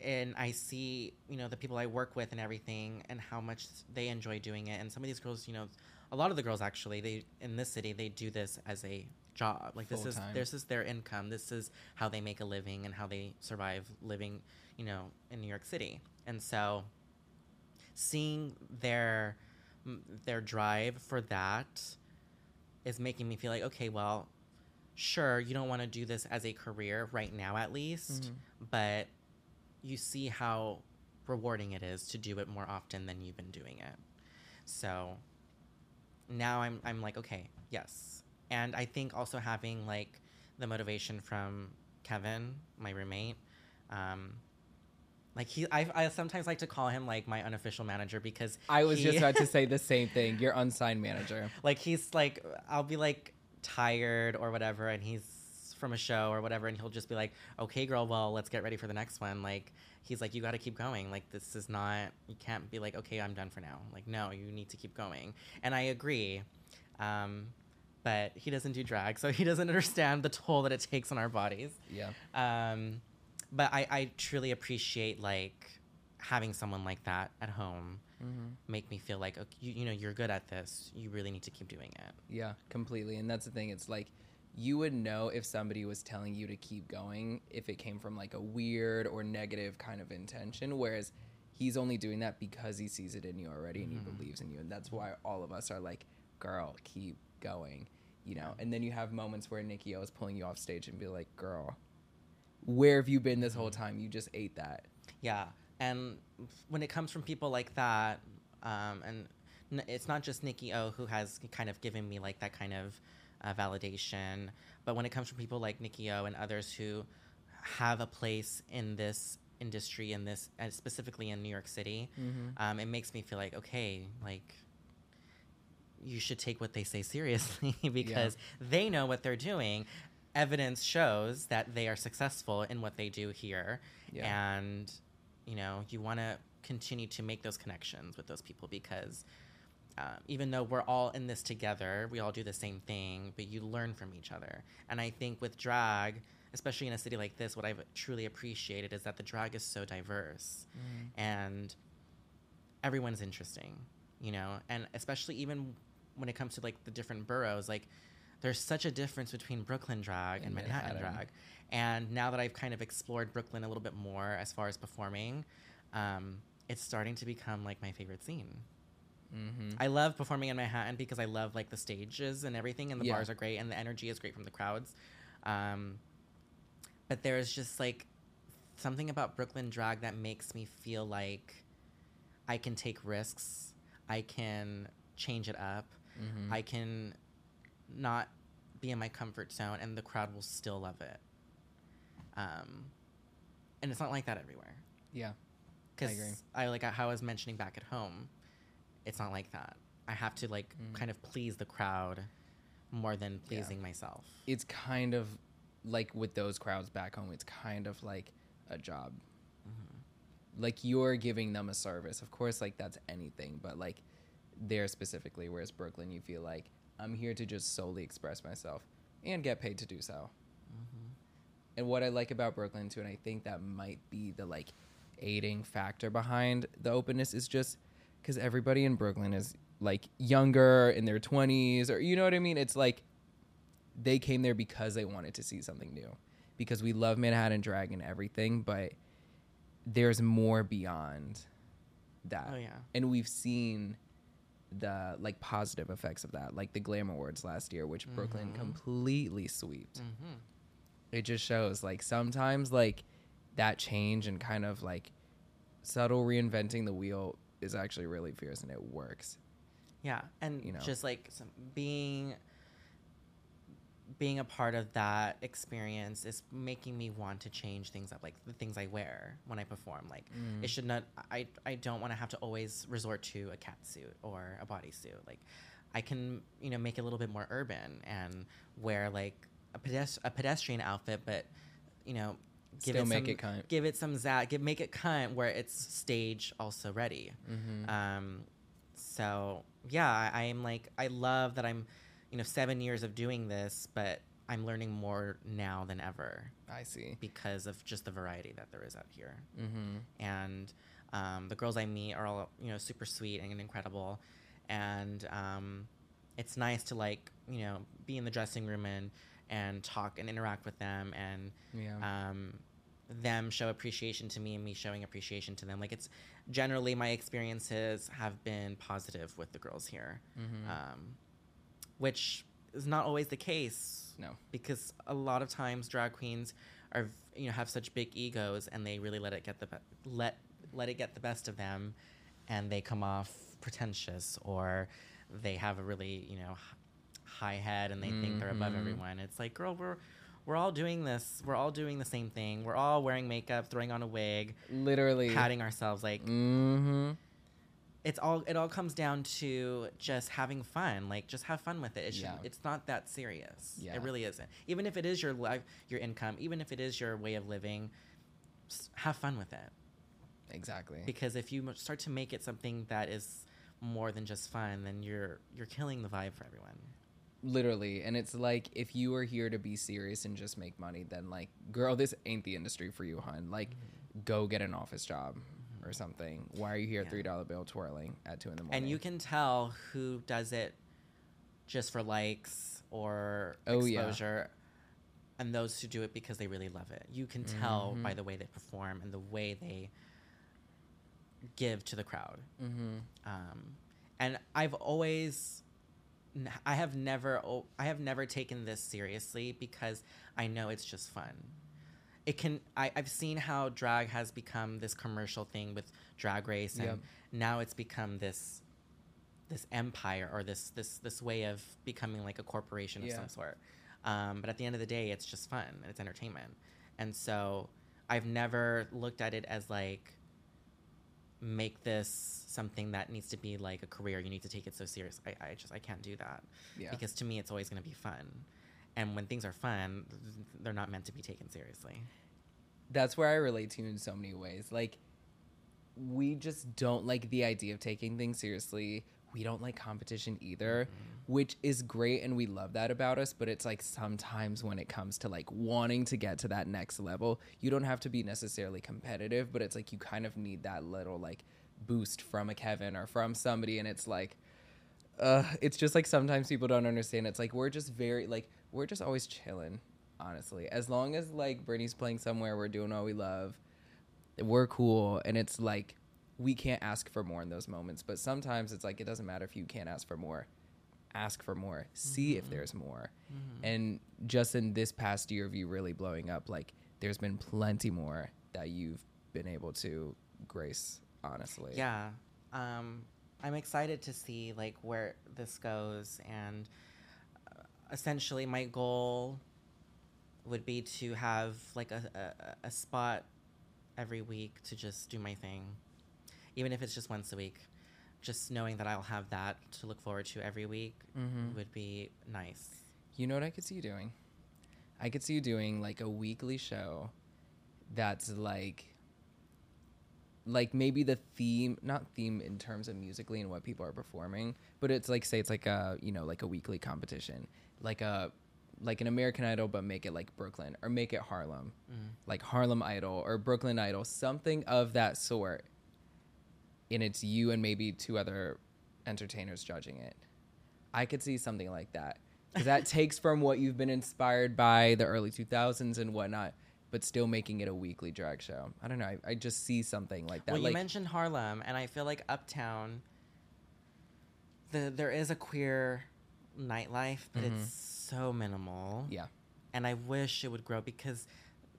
and I see, you know, the people I work with and everything and how much they enjoy doing it. And some of these girls, you know, a lot of the girls actually, they in this city, they do this as a job. Like full this time. is this is their income. This is how they make a living and how they survive living, you know, in New York City. And so seeing their their drive for that is making me feel like, okay, well, sure, you don't want to do this as a career right now at least, mm-hmm. but you see how rewarding it is to do it more often than you've been doing it. So now I'm I'm like, okay, yes. And I think also having like the motivation from Kevin, my roommate. Um, like he, I, I sometimes like to call him like my unofficial manager because I was he, just about to say the same thing. Your unsigned manager. Like he's like, I'll be like tired or whatever, and he's from a show or whatever, and he'll just be like, "Okay, girl, well, let's get ready for the next one." Like he's like, "You got to keep going. Like this is not. You can't be like, okay, I'm done for now. Like no, you need to keep going." And I agree. Um, but he doesn't do drag, so he doesn't understand the toll that it takes on our bodies. Yeah. Um, but I, I truly appreciate like having someone like that at home mm-hmm. make me feel like, okay, you, you know, you're good at this. You really need to keep doing it. Yeah, completely. And that's the thing. It's like you would know if somebody was telling you to keep going if it came from like a weird or negative kind of intention, whereas he's only doing that because he sees it in you already mm-hmm. and he believes in you. And that's why all of us are like, girl, keep going, you know. And then you have moments where Nicky O is pulling you off stage and be like, girl, where have you been this whole time? You just ate that. Yeah. And when it comes from people like that, um, and n- it's not just Nicky O who has kind of given me like that kind of uh, validation, but when it comes from people like Nicky O and others who have a place in this industry, in this, and specifically in New York City, mm-hmm. um, it makes me feel like, okay, like, you should take what they say seriously because yeah. they know what they're doing. Evidence shows that they are successful in what they do here. Yeah. And, you know, you want to continue to make those connections with those people because um, even though we're all in this together, we all do the same thing, but you learn from each other. And I think with drag, especially in a city like this, what I've truly appreciated is that the drag is so diverse mm. and everyone's interesting, you know, and especially even when it comes to like the different boroughs, like there's such a difference between Brooklyn drag and, and Manhattan, Manhattan drag. And now that I've kind of explored Brooklyn a little bit more as far as performing, um, it's starting to become like my favorite scene. Mm-hmm. I love performing in Manhattan because I love like the stages and everything, and the yeah. bars are great, and the energy is great from the crowds. Um, but there's just like something about Brooklyn drag that makes me feel like I can take risks. I can change it up. Mm-hmm. I can not be in my comfort zone, and the crowd will still love it. Um, and it's not like that everywhere. Yeah, I agree. Because I like how I was mentioning back at home, it's not like that. I have to like mm. kind of please the crowd more than pleasing yeah. myself. It's kind of like with those crowds back home, it's kind of like a job. Like, you're giving them a service. Of course, like, that's anything, but, like, there specifically, whereas Brooklyn, you feel like, I'm here to just solely express myself and get paid to do so. Mm-hmm. And what I like about Brooklyn, too, and I think that might be the, like, aiding factor behind the openness is just because everybody in Brooklyn is, like, younger, in their twenties, or you know what I mean? It's, like, they came there because they wanted to see something new. Because we love Manhattan drag and everything, but there's more beyond that. Oh, yeah. And we've seen the like positive effects of that, like the Glam Awards last year, which mm-hmm. Brooklyn completely sweeped. Mm-hmm. It just shows like sometimes like that change and kind of like subtle reinventing the wheel is actually really fierce, and it works. Yeah. And you know, just like some being being a part of that experience is making me want to change things up, like the things I wear when I perform. Like mm. it should not, I, I don't want to have to always resort to a catsuit or a bodysuit. Like I can, you know, make it a little bit more urban and wear like a, pedest- a pedestrian outfit, but you know, give Still it make some, it cunt. give it some zag, give, make it cunt where it's stage also ready. Mm-hmm. Um, so yeah, I, I'm like, I love that I'm, you know, seven years of doing this, but I'm learning more now than ever. I see. Because of just the variety that there is out here. Mm-hmm. And um, the girls I meet are all, you know, super sweet and incredible. And um, it's nice to, like, you know, be in the dressing room and, and talk and interact with them, and yeah. um, them show appreciation to me and me showing appreciation to them. Like, it's generally my experiences have been positive with the girls here. Mm-hmm. Um, which is not always the case. No. Because a lot of times drag queens are, you know, have such big egos, and they really let it get the be- let let it get the best of them, and they come off pretentious, or they have a really, you know, h- high head, and they mm-hmm. think they're above everyone. It's like, girl, we're we're all doing this. We're all doing the same thing. We're all wearing makeup, throwing on a wig, literally patting ourselves. Like, mm-hmm. it's all. It all comes down to just having fun. Like, just have fun with it. It should, yeah. It's not that serious. Yeah. It really isn't. Even if it is your life, your income. Even if it is your way of living, just have fun with it. Exactly. Because if you start to make it something that is more than just fun, then you're you're killing the vibe for everyone. Literally. And it's like, if you are here to be serious and just make money, then, like, girl, this ain't the industry for you, hun. Like, mm-hmm. go get an office job mm-hmm. or something. Why are you here yeah. three dollar bill twirling at two in the morning? And you can tell who does it just for likes or oh, exposure. Yeah. And those who do it because they really love it. You can tell mm-hmm. by the way they perform and the way they give to the crowd. Mm-hmm. Um, and I've always... I have never I have never taken this seriously because I know it's just fun. It can I, I've seen how drag has become this commercial thing with Drag Race, and yep. now it's become this this empire or this this this way of becoming like a corporation of yeah. some sort. Um, but at the end of the day, it's just fun and it's entertainment. And so I've never looked at it as like, make this something that needs to be like a career, you need to take it so serious. I, I just I can't do that yeah. because to me it's always going to be fun, and when things are fun they're not meant to be taken seriously. That's where I relate to you in so many ways. Like, we just don't like the idea of taking things seriously. We don't like competition either, mm-hmm. which is great, and we love that about us, but it's like sometimes when it comes to like wanting to get to that next level, you don't have to be necessarily competitive, but it's like you kind of need that little like boost from a Kevin or from somebody, and it's like, uh, it's just like sometimes people don't understand. It's like we're just very, like, we're just always chilling, honestly. As long as like Britney's playing somewhere, we're doing all we love, we're cool, and it's like, we can't ask for more in those moments. But sometimes it's like, it doesn't matter if you can't ask for more. Ask for more. Mm-hmm. See if there's more. Mm-hmm. And just in this past year of you really blowing up, like, there's been plenty more that you've been able to grace, honestly. Yeah. Um, I'm excited to see, like, where this goes. And uh, essentially my goal would be to have, like, a, a, a spot every week to just do my thing. Even if it's just once a week, just knowing that I'll have that to look forward to every week mm-hmm. would be nice. You know what I could see you doing? I could see you doing like a weekly show that's like, like maybe the theme, not theme in terms of musically and what people are performing, but it's like, say it's like a, you know, like a weekly competition, like a, like an American Idol, but make it like Brooklyn, or make it Harlem, mm. like Harlem Idol or Brooklyn Idol, something of that sort. And it's you and maybe two other entertainers judging it. I could see something like that. Because that takes from what you've been inspired by the early two thousands and whatnot, but still making it a weekly drag show. I don't know. I, I just see something like that. Well, like, you mentioned Harlem, and I feel like Uptown, the, there is a queer nightlife, but mm-hmm. it's so minimal. Yeah. And I wish it would grow because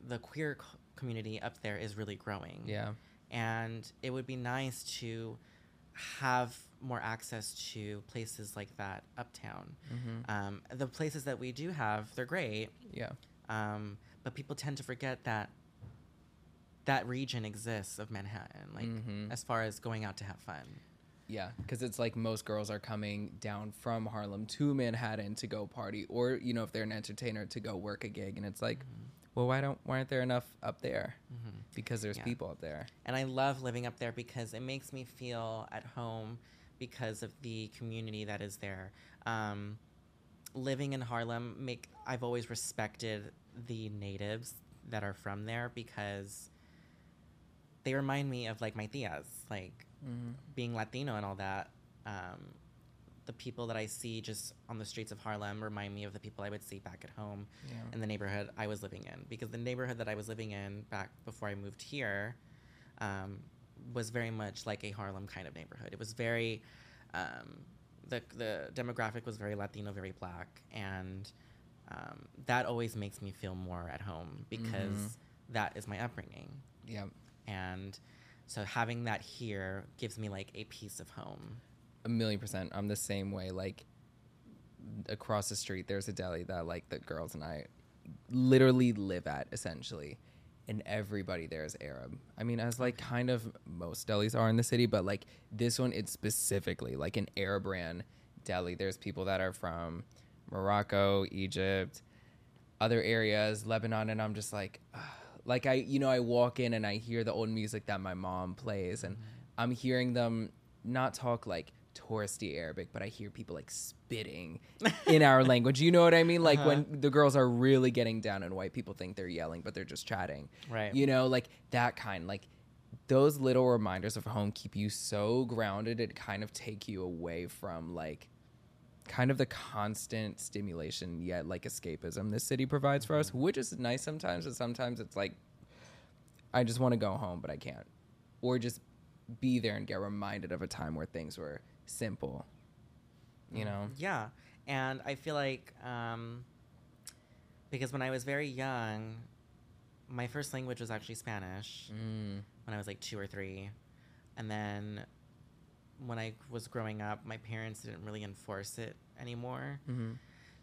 the queer co- community up there is really growing. Yeah. And it would be nice to have more access to places like that uptown. Mm-hmm. Um, the places that we do have, they're great. Yeah. Um, but people tend to forget that that region exists of Manhattan, like mm-hmm. as far as going out to have fun. Yeah, because it's like most girls are coming down from Harlem to Manhattan to go party, or, you know, if they're an entertainer, to go work a gig. And it's like... Mm-hmm. Well, why don't why aren't there enough up there? Mm-hmm. Because there's yeah. people up there. And I love living up there because it makes me feel at home because of the community that is there. Um, living in Harlem, make I've always respected the natives that are from there because they remind me of like my tías, like mm-hmm. being Latino and all that. Um, the people that I see just on the streets of Harlem remind me of the people I would see back at home yeah. in the neighborhood I was living in. Because the neighborhood that I was living in back before I moved here um, was very much like a Harlem kind of neighborhood. It was very, um, the the demographic was very Latino, very black. And um, that always makes me feel more at home because mm-hmm. that is my upbringing. Yep. And so having that here gives me like a piece of home. A million percent. I'm the same way. Like across the street, there's a deli that like the girls and I literally live at, essentially. And everybody there is Arab. I mean, as like kind of most delis are in the city, but like this one, it's specifically like an Arab brand deli. There's people that are from Morocco, Egypt, other areas, Lebanon. And I'm just like, ugh. Like I, you know, I walk in and I hear the old music that my mom plays, and I'm hearing them not talk like touristy Arabic, but I hear people like spitting in our language. You know what I mean? Like uh-huh. when the girls are really getting down and white people think they're yelling, but they're just chatting. Right. You know, like that kind, like those little reminders of home keep you so grounded. It kind of take you away from like kind of the constant stimulation yet like escapism this city provides for us, which is nice sometimes. And sometimes it's like, I just want to go home, but I can't, or just be there and get reminded of a time where things were simple, you know? Yeah. And I feel like, um, because when I was very young, my first language was actually Spanish mm. when I was like two or three. And then when I was growing up, my parents didn't really enforce it anymore. Mm-hmm.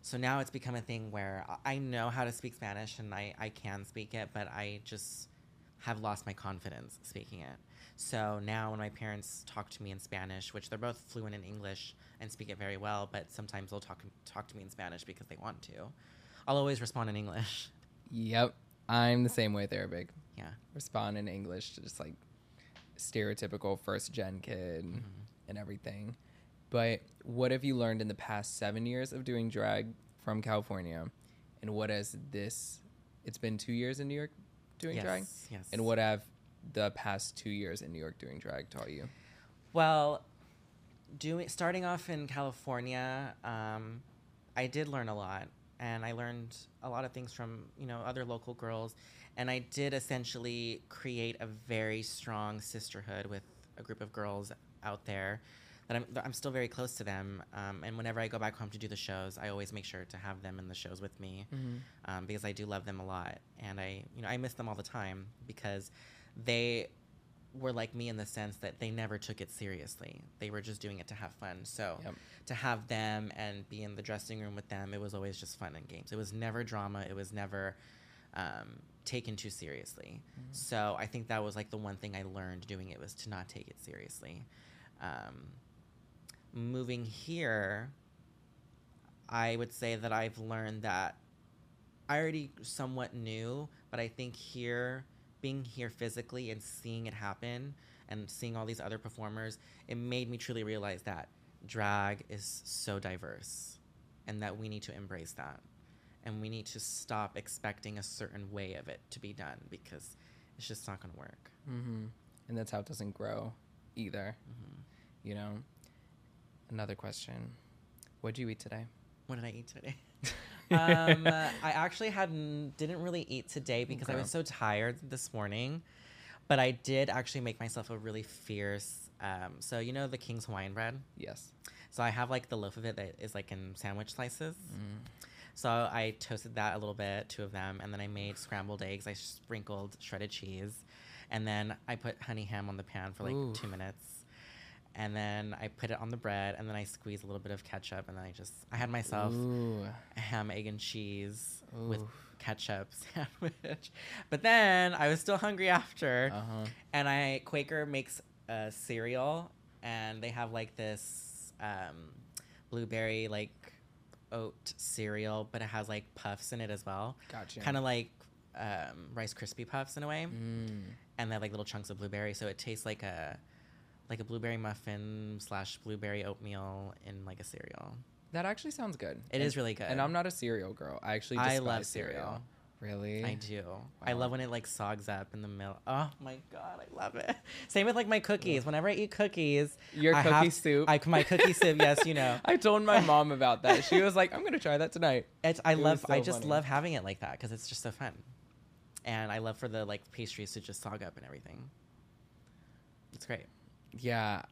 So now it's become a thing where I know how to speak Spanish and I, I can speak it, but I just have lost my confidence speaking it. So now when my parents talk to me in Spanish, which they're both fluent in English and speak it very well, but sometimes they'll talk talk to me in Spanish because they want to, I'll always respond in English. Yep. I'm the same way with Arabic. Yeah. Respond in English to just like stereotypical first-gen kid mm-hmm. and everything. But what have you learned in the past seven years of doing drag from California? And what has this... It's been two years in New York doing yes, drag? Yes. And what have... the past two years in New York doing drag taught you? Well, doing starting off in California, um, I did learn a lot, and I learned a lot of things from, you know, other local girls, and I did essentially create a very strong sisterhood with a group of girls out there that I'm, I'm still very close to them. Um, and whenever I go back home to do the shows, I always make sure to have them in the shows with me mm-hmm. um, because I do love them a lot. And I, you know, I miss them all the time because they were like me in the sense that they never took it seriously. They were just doing it to have fun. So yep. to have them and be in the dressing room with them, it was always just fun and games. It was never drama. It was never um, taken too seriously. Mm-hmm. So I think that was like the one thing I learned doing it was to not take it seriously. Um, moving here, I would say that I've learned that I already somewhat knew, but I think here... being here physically and seeing it happen and seeing all these other performers, it made me truly realize that drag is so diverse and that we need to embrace that. And we need to stop expecting a certain way of it to be done because it's just not going to work. Mm-hmm. And that's how it doesn't grow either. Mm-hmm. You know, another question. What did you eat today? What did I eat today? um, uh, I actually hadn't didn't really eat today because okay. I was so tired this morning, but I did actually make myself a really fierce. Um, so you know the King's Hawaiian bread? Yes. So I have like the loaf of it that is like in sandwich slices. Mm. So I toasted that a little bit, two of them, and then I made scrambled eggs. I sprinkled shredded cheese, and then I put honey ham on the pan for like Ooh. two minutes. And then I put it on the bread, and then I squeezed a little bit of ketchup, and then I just, I had myself Ooh. a ham, egg, and cheese Ooh. with ketchup sandwich. But then I was still hungry after, uh-huh. and I, Quaker makes a cereal, and they have, like, this um, blueberry, like, oat cereal, but it has, like, puffs in it as well. Gotcha. Kind of like um, Rice Krispie Puffs in a way, mm. and they have, like, little chunks of blueberry, so it tastes like a... like a blueberry muffin slash blueberry oatmeal in like a cereal. That actually sounds good. It and, is really good. And I'm not a cereal girl. I actually despise I love cereal. cereal. Really? I do. Wow. I love when it like sogs up in the milk. Oh my God, I love it. Same with like my cookies. Yeah. Whenever I eat cookies. Your I cookie soup. I, my cookie soup, yes, you know. I told my mom about that. She was like, I'm going to try that tonight. It's, I it love. So I just funny. love having it like that because it's just so fun. And I love for the like pastries to just sog up and everything. It's great. Yeah,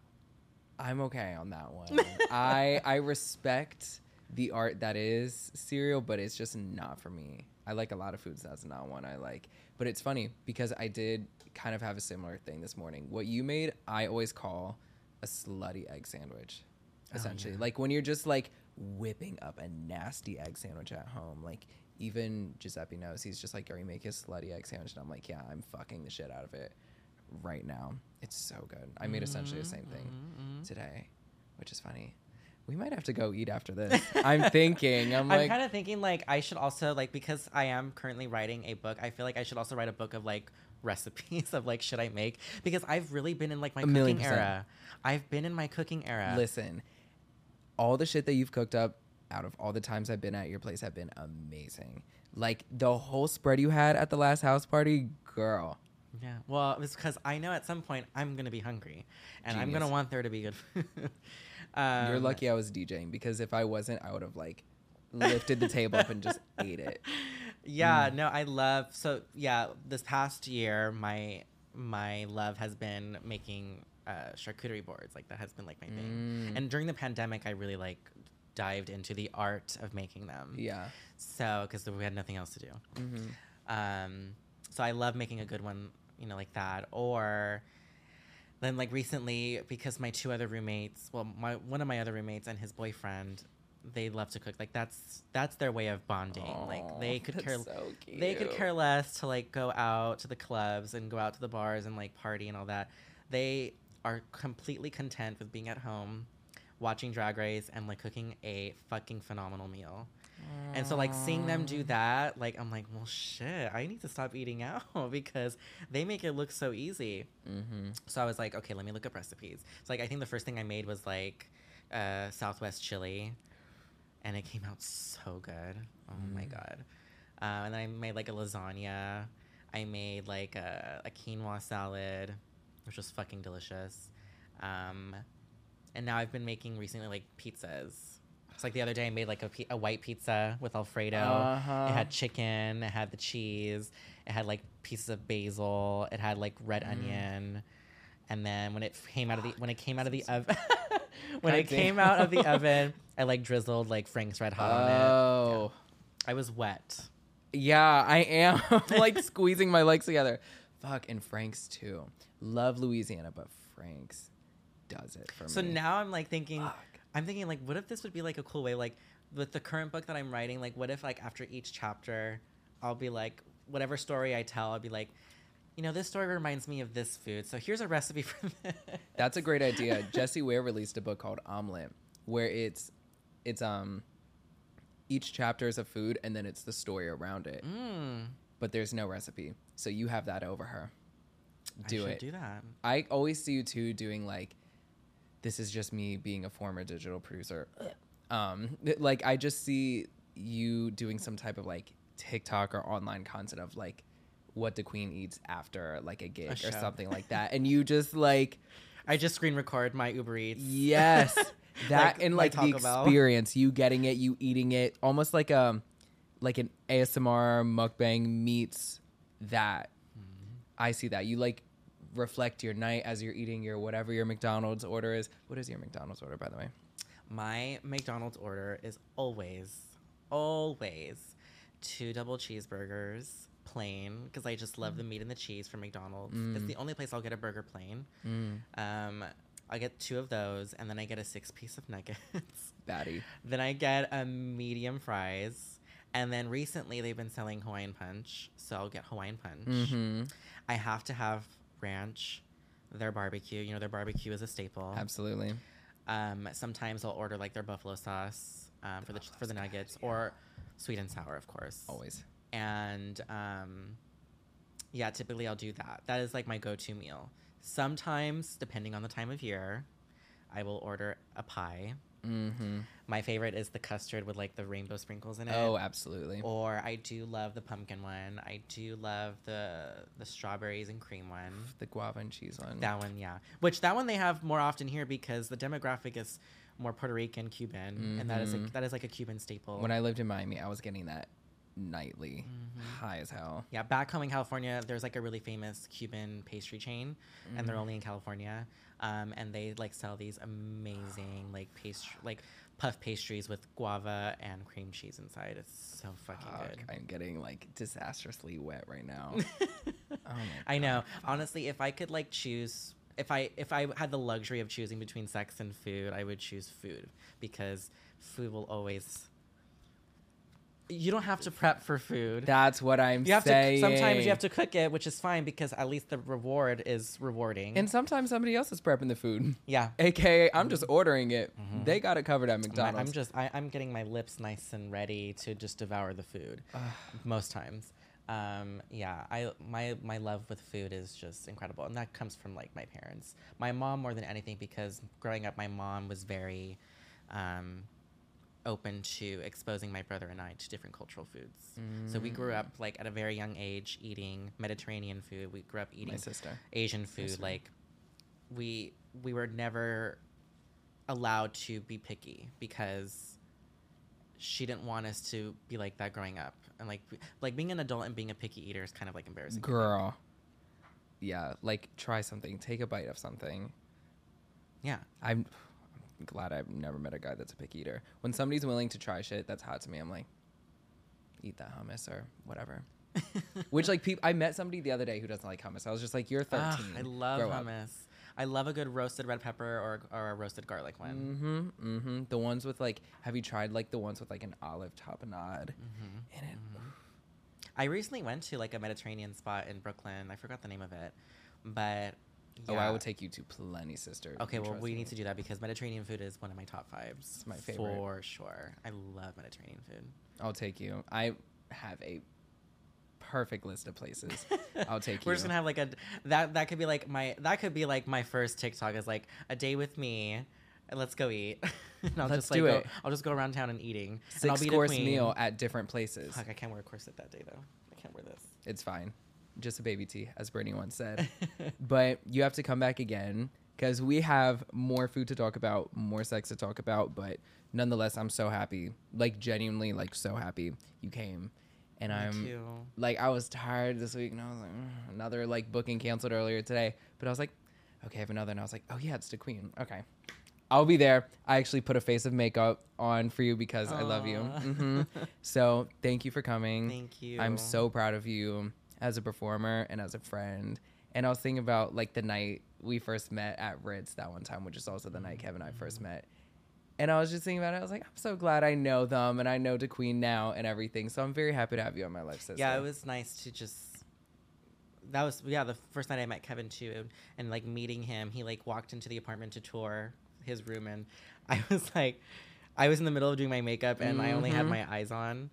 I'm okay on that one. I I respect the art that is cereal, but it's just not for me. I like a lot of foods. That's not one I like. But it's funny because I did kind of have a similar thing this morning. What you made, I always call a slutty egg sandwich, essentially. Oh, yeah. Like when you're just like whipping up a nasty egg sandwich at home, like even Giuseppe knows. He's just like, "Are you making a slutty egg sandwich?" And I'm like, "Yeah, I'm fucking the shit out of it right now. It's so good." I made mm-hmm, essentially the same thing mm-hmm. today, which is funny. We might have to go eat after this. I'm thinking. I'm, I'm like, kind of thinking like I should also like, because I am currently writing a book, I feel like I should also write a book of like recipes of like, should I make? Because I've really been in like my a cooking era. I've been in my cooking era. Listen, all the shit that you've cooked up out of all the times I've been at your place have been amazing. Like the whole spread you had at the last house party, girl. Yeah, well, it was because I know at some point I'm going to be hungry and Genius. I'm going to want there to be good food. Um, You're lucky I was DJing, because if I wasn't, I would have like lifted the table up and just ate it. Yeah, mm. no, I love. So yeah, this past year, my my love has been making uh, charcuterie boards. Like that has been like my thing. Mm. And during the pandemic, I really like dived into the art of making them. Yeah. So because we had nothing else to do. Mm-hmm. Um, so I love making a good one, you know, like that. Or then, like, recently, because my two other roommates, well, my one of my other roommates and his boyfriend, they love to cook. Like, that's that's their way of bonding. Aww, like, they could care so they could care less to, like, go out to the clubs and go out to the bars and, like, party and all that. They are completely content with being at home, watching Drag Race, and, like, cooking a fucking phenomenal meal. Aww. And so, like, seeing them do that, like, I'm like, well, shit, I need to stop eating out because they make it look so easy. Mm-hmm. So I was like, okay, let me look up recipes. So, like, I think the first thing I made was, like, uh, Southwest chili, and it came out so good. Oh, mm. my God. Uh, and then I made, like, a lasagna. I made, like, a, a quinoa salad, which was fucking delicious. Um, and now I've been making recently, like, pizzas. It's so like the other day I made like a, a white pizza with Alfredo. Uh-huh. It had chicken. It had the cheese. It had like pieces of basil. It had like red mm. onion. And then when it came out of the when it came out of the oven, when God it damn. came out of the oven, I like drizzled like Frank's Red Hot on it. Oh, yeah. I was wet. Yeah, I am like squeezing my legs together. Fuck, and Frank's too. Love Louisiana, but Frank's does it for so me. So now I'm like thinking. Fuck. I'm thinking, like, what if this would be, like, a cool way, like, with the current book that I'm writing, like, what if, like, after each chapter, I'll be, like, whatever story I tell, I'll be, like, you know, this story reminds me of this food, so here's a recipe for this. That's a great idea. Jessie Ware released a book called Omelette, where it's, it's, um, each chapter is a food, and then it's the story around it. Mm. But there's no recipe, so you have that over her. Do I it. do that. I always see you two doing, like, this is just me being a former digital producer. Um, like, I just see you doing some type of, like, TikTok or online content of, like, what DaQueen eats after, like, a gig a or something like that. And you just, like... I just screen record my Uber Eats. Yes. That like, and, like, like the experience. Bell. You getting it, you eating it. Almost like a, like an A S M R mukbang meets that. Mm-hmm. I see that. You, like... reflect your night as you're eating your whatever your McDonald's order is. What is your McDonald's order, by the way? My McDonald's order is always, always two double cheeseburgers, plain, because I just love mm. the meat and the cheese from McDonald's. Mm. It's the only place I'll get a burger plain. Mm. Um, I get two of those, and then I get a six-piece of nuggets. Batty. Then I get a medium fries. And then recently they've been selling Hawaiian Punch, so I'll get Hawaiian Punch. Mm-hmm. I have to have ranch, their barbecue. You know, their barbecue is a staple. Absolutely. Um, sometimes I'll order like their buffalo sauce um, the for the ch- for the nuggets, good, yeah. or sweet and sour, of course. Always. And um, yeah, typically I'll do that. That is like my go-to meal. Sometimes, depending on the time of year, I will order a pie. Mm-hmm. My favorite is the custard with like the rainbow sprinkles in it. Oh, absolutely. Or I do love the pumpkin one. I do love the the strawberries and cream one. The guava and cheese one. That one, yeah. Which that one they have more often here because the demographic is more Puerto Rican, Cuban, mm-hmm. and that is like, that is like a Cuban staple. When I lived in Miami, I was getting that nightly, mm-hmm. high as hell. Yeah, back home in California, there's like a really famous Cuban pastry chain, mm-hmm. and they're only in California. Um, and they like sell these amazing like pastry, like puff pastries with guava and cream cheese inside. It's so fucking Fuck, good. I'm getting like disastrously wet right now. Oh my God. I know. Honestly, if I could like choose, if I if I had the luxury of choosing between sex and food, I would choose food because food will always You don't have to prep for food. That's what I'm you have saying. To, sometimes you have to cook it, which is fine because at least the reward is rewarding. And sometimes somebody else is prepping the food. Yeah. A K A I'm just ordering it. Mm-hmm. They got it covered at McDonald's. My, I'm just, I, I'm getting my lips nice and ready to just devour the food most times. Um, yeah, I, my, my love with food is just incredible. And that comes from like my parents, my mom more than anything, because growing up, my mom was very, um, open to exposing my brother and I to different cultural foods. Mm. So we grew up like at a very young age eating Mediterranean food. We grew up eating my sister. Asian food. Sister. Like we we were never allowed to be picky because she didn't want us to be like that growing up. And like like being an adult and being a picky eater is kind of like embarrassing. Girl. Yeah, like try something, take a bite of something. Yeah. I'm I'm glad I've never met a guy that's a picky eater. When somebody's willing to try shit that's hot to me, I'm like, eat that hummus or whatever. Which, like, peop- I met somebody the other day who doesn't like hummus. I was just like, you're thirteen. Ugh, I love Grow hummus. Up. I love a good roasted red pepper or, or a roasted garlic one. Mm-hmm, mm-hmm. The ones with, like, have you tried, like, the ones with, like, an olive tapenade mm-hmm. in it? Mm-hmm. I recently went to, like, a Mediterranean spot in Brooklyn. I forgot the name of it. But... Yeah. Oh, I will take you to Plenty, sister. Okay, well, we me. need to do that because Mediterranean food is one of my top fives. It's my favorite. For sure. I love Mediterranean food. I'll take you. I have a perfect list of places. I'll take you. We're just going to have like a, that that could be like my, that could be like my first TikTok is like a day with me. Let's go eat. And I'll Let's just, like, do go, it. I'll just go around town and eating. Six and I'll be course meal at different places. Fuck, I can't wear a corset that day though. I can't wear this. It's fine. Just a baby tee, as Brittany once said. But you have to come back again because we have more food to talk about, more sex to talk about. But nonetheless, I'm so happy, like genuinely, like so happy you came. And Me I'm too. like, I was tired this week and I was like, mm, another like booking canceled earlier today. But I was like, okay, I have another. And I was like, oh yeah, it's DaQueen. Okay. I'll be there. I actually put a face of makeup on for you because Aww. I love you. Mm-hmm. So thank you for coming. Thank you. I'm so proud of you. As a performer and as a friend. And I was thinking about like the night we first met at Ritz that one time, which is also the night Kevin and I first met. And I was just thinking about it. I was like, I'm so glad I know them and I know DaQueen now and everything. So I'm very happy to have you on my life, sister. Yeah, it was nice to just, that was, yeah, the first night I met Kevin too. And, and like meeting him, he like walked into the apartment to tour his room. And I was like, I was in the middle of doing my makeup and mm-hmm. I only had my eyes on.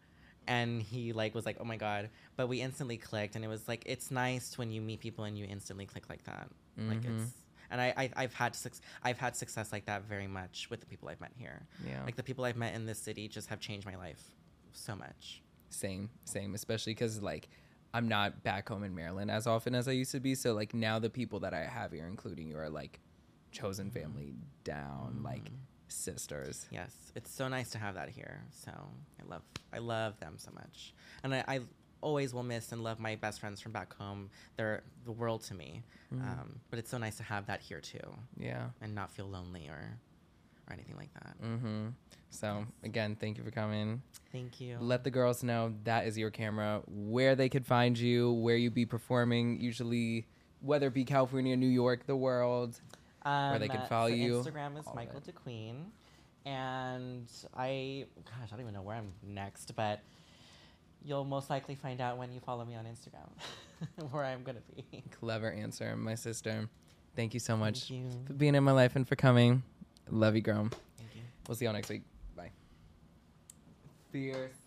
And he like was like, oh my God. But we instantly clicked, and it was like, it's nice when you meet people and you instantly click like that. Mm-hmm. Like it's, and I, I I've had su- I've had success like that very much with the people I've met here. Yeah. Like the people I've met in this city just have changed my life so much. Same, same. Especially because like I'm not back home in Maryland as often as I used to be. So like now the people that I have here, including you, are like chosen family down, mm-hmm. like. Sisters. Yes, it's so nice to have that here. So I love, I love them so much, and I, I always will miss and love my best friends from back home. They're the world to me. Mm. Um, but it's so nice to have that here too. Yeah, and not feel lonely or, or anything like that. Mm-hmm. So again, thank you for coming. Thank you. Let the girls know that is your camera, where they could find you, where you be performing, usually whether it be California, New York, the world. Um, where they can follow so you. Instagram is Michael DaQueen. And I, gosh, I don't even know where I'm next, but you'll most likely find out when you follow me on Instagram where I'm going to be. Clever answer, my sister. Thank you so much you. for being in my life and for coming. Love you, girl. Thank you. We'll see y'all next week. Bye. Fierce.